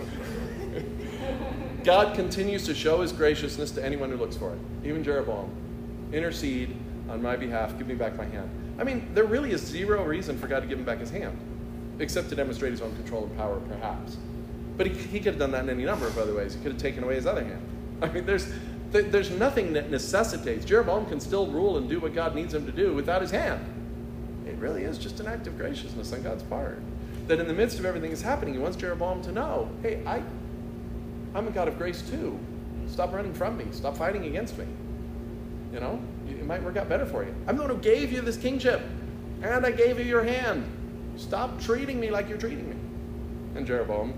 God continues to show his graciousness to anyone who looks for it. Even Jeroboam. Intercede on my behalf. Give me back my hand. I mean, there really is zero reason for God to give him back his hand. Except to demonstrate his own control and power, perhaps. But he, he could have done that in any number of other ways. He could have taken away his other hand. I mean, there's there, there's nothing that necessitates. Jeroboam can still rule and do what God needs him to do without his hand. It really is just an act of graciousness on God's part. That in the midst of everything that's happening, he wants Jeroboam to know, hey, I, I'm a God of grace too. Stop running from me. Stop fighting against me. You know, it might work out better for you. I'm the one who gave you this kingship. And I gave you your hand. Stop treating me like you're treating me. And Jeroboam...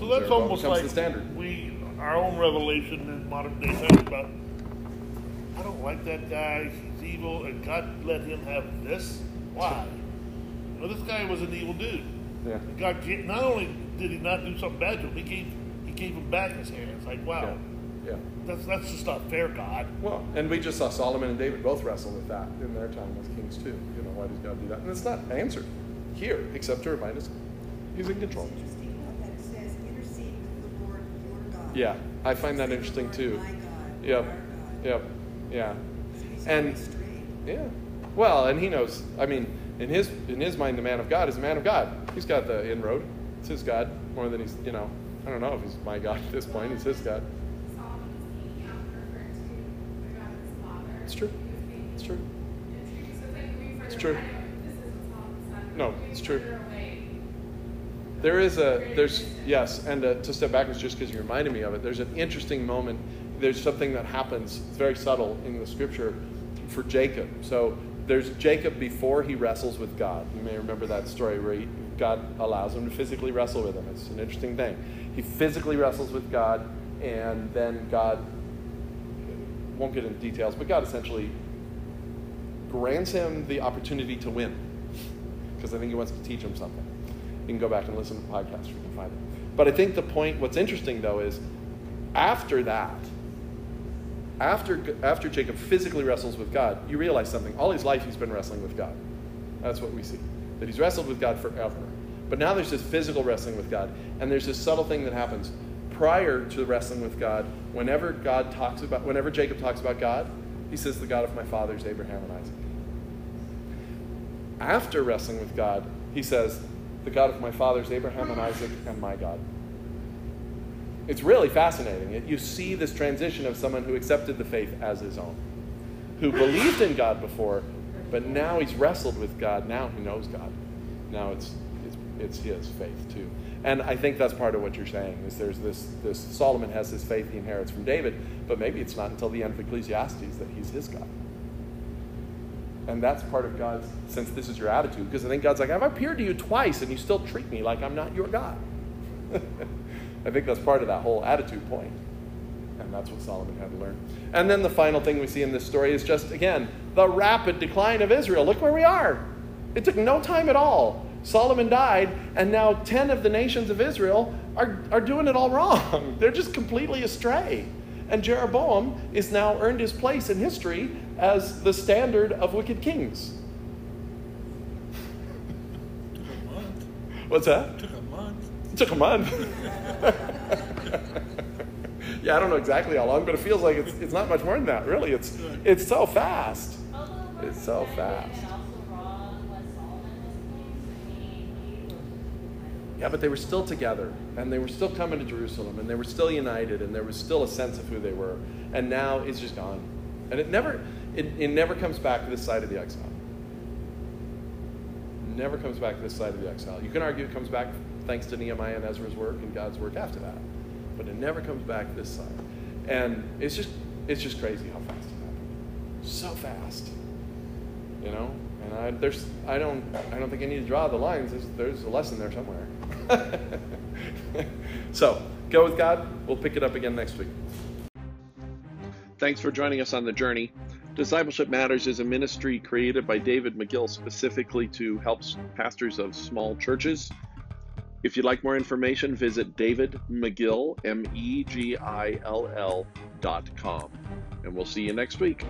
So that's almost like we, our own revelation in modern day times about, I don't like that guy, he's evil, and God let him have this? Why? Well, this guy was an evil dude. Yeah. God gave, not only did he not do something bad to him, he gave, he gave him back his hand. It's like, wow. Yeah. Yeah. That's, that's just not fair, God. Well, and we just saw Solomon and David both wrestle with that in their time as kings, too. You know, why does God do that? And it's not answered here, except to remind us he's in control. Yeah, I find that interesting too. Yep, yep, yeah, and yeah. Well, and he knows. I mean, in his in his mind, the man of God is the man of God. He's got the inroad. It's his God more than he's. You know, I don't know if he's my God at this point. He's his God. It's true. It's true. It's true. No, it's true. There is a, there's, yes, and uh, to step backwards just because you reminded me of it, there's an interesting moment. There's something that happens, it's very subtle in the scripture for Jacob. So There's Jacob before he wrestles with God. You may remember that story where he, God allows him to physically wrestle with him. It's an interesting thing. He physically wrestles with God, and then God, won't get into details, but God essentially grants him the opportunity to win, because I think he wants to teach him something. You can go back and listen to the podcast, you can find it. But I think the point, what's interesting though, is after that, After after Jacob physically wrestles with God, you realize something. All his life he's been wrestling with God. That's what we see. That he's wrestled with God forever. But now there's this physical wrestling with God. And there's this subtle thing that happens. Prior to the wrestling with God, whenever God talks about, whenever Jacob talks about God, he says, the God of my fathers, Abraham and Isaac. After wrestling with God, he says, the God of my fathers, Abraham and Isaac, and my God. It's really fascinating. It, you see this transition of someone who accepted the faith as his own, who believed in God before, but now he's wrestled with God. Now he knows God. Now it's it's, it's his faith too. And I think that's part of what you're saying is there's this, this Solomon has his faith he inherits from David, but maybe it's not until the end of Ecclesiastes that he's his God. And that's part of God's, since this is your attitude, because I think God's like, I've appeared to you twice and you still treat me like I'm not your God. I think that's part of that whole attitude point. And that's what Solomon had to learn. And then the final thing we see in this story is just, again, the rapid decline of Israel. Look where we are. It took no time at all. Solomon died, and now ten of the nations of Israel are, are doing it all wrong. They're just completely astray. And Jeroboam is now earned his place in history as the standard of wicked kings. It took a month. What's that? It took a month. It took a month. Yeah, I don't know exactly how long, but it feels like it's it's not much more than that, really. It's it's so fast. It's so fast. Yeah, but they were still together, and they were still coming to Jerusalem, and they were still united, and there was still a sense of who they were. And now it's just gone, and it never it, it never comes back to this side of the exile. It never comes back to this side of the exile. You can argue it comes back thanks to Nehemiah and Ezra's work and God's work after that. But it never comes back this side. And it's just it's just crazy how fast it happened. So fast. You know? And I there's I don't I don't think I need to draw the lines. There's, there's a lesson there somewhere. So, go with God. We'll pick it up again next week. Thanks for joining us on the journey. Discipleship Matters is a ministry created by David McGill specifically to help pastors of small churches. If you'd like more information, visit davidmcgill, M E G I L L dot com. And we'll see you next week.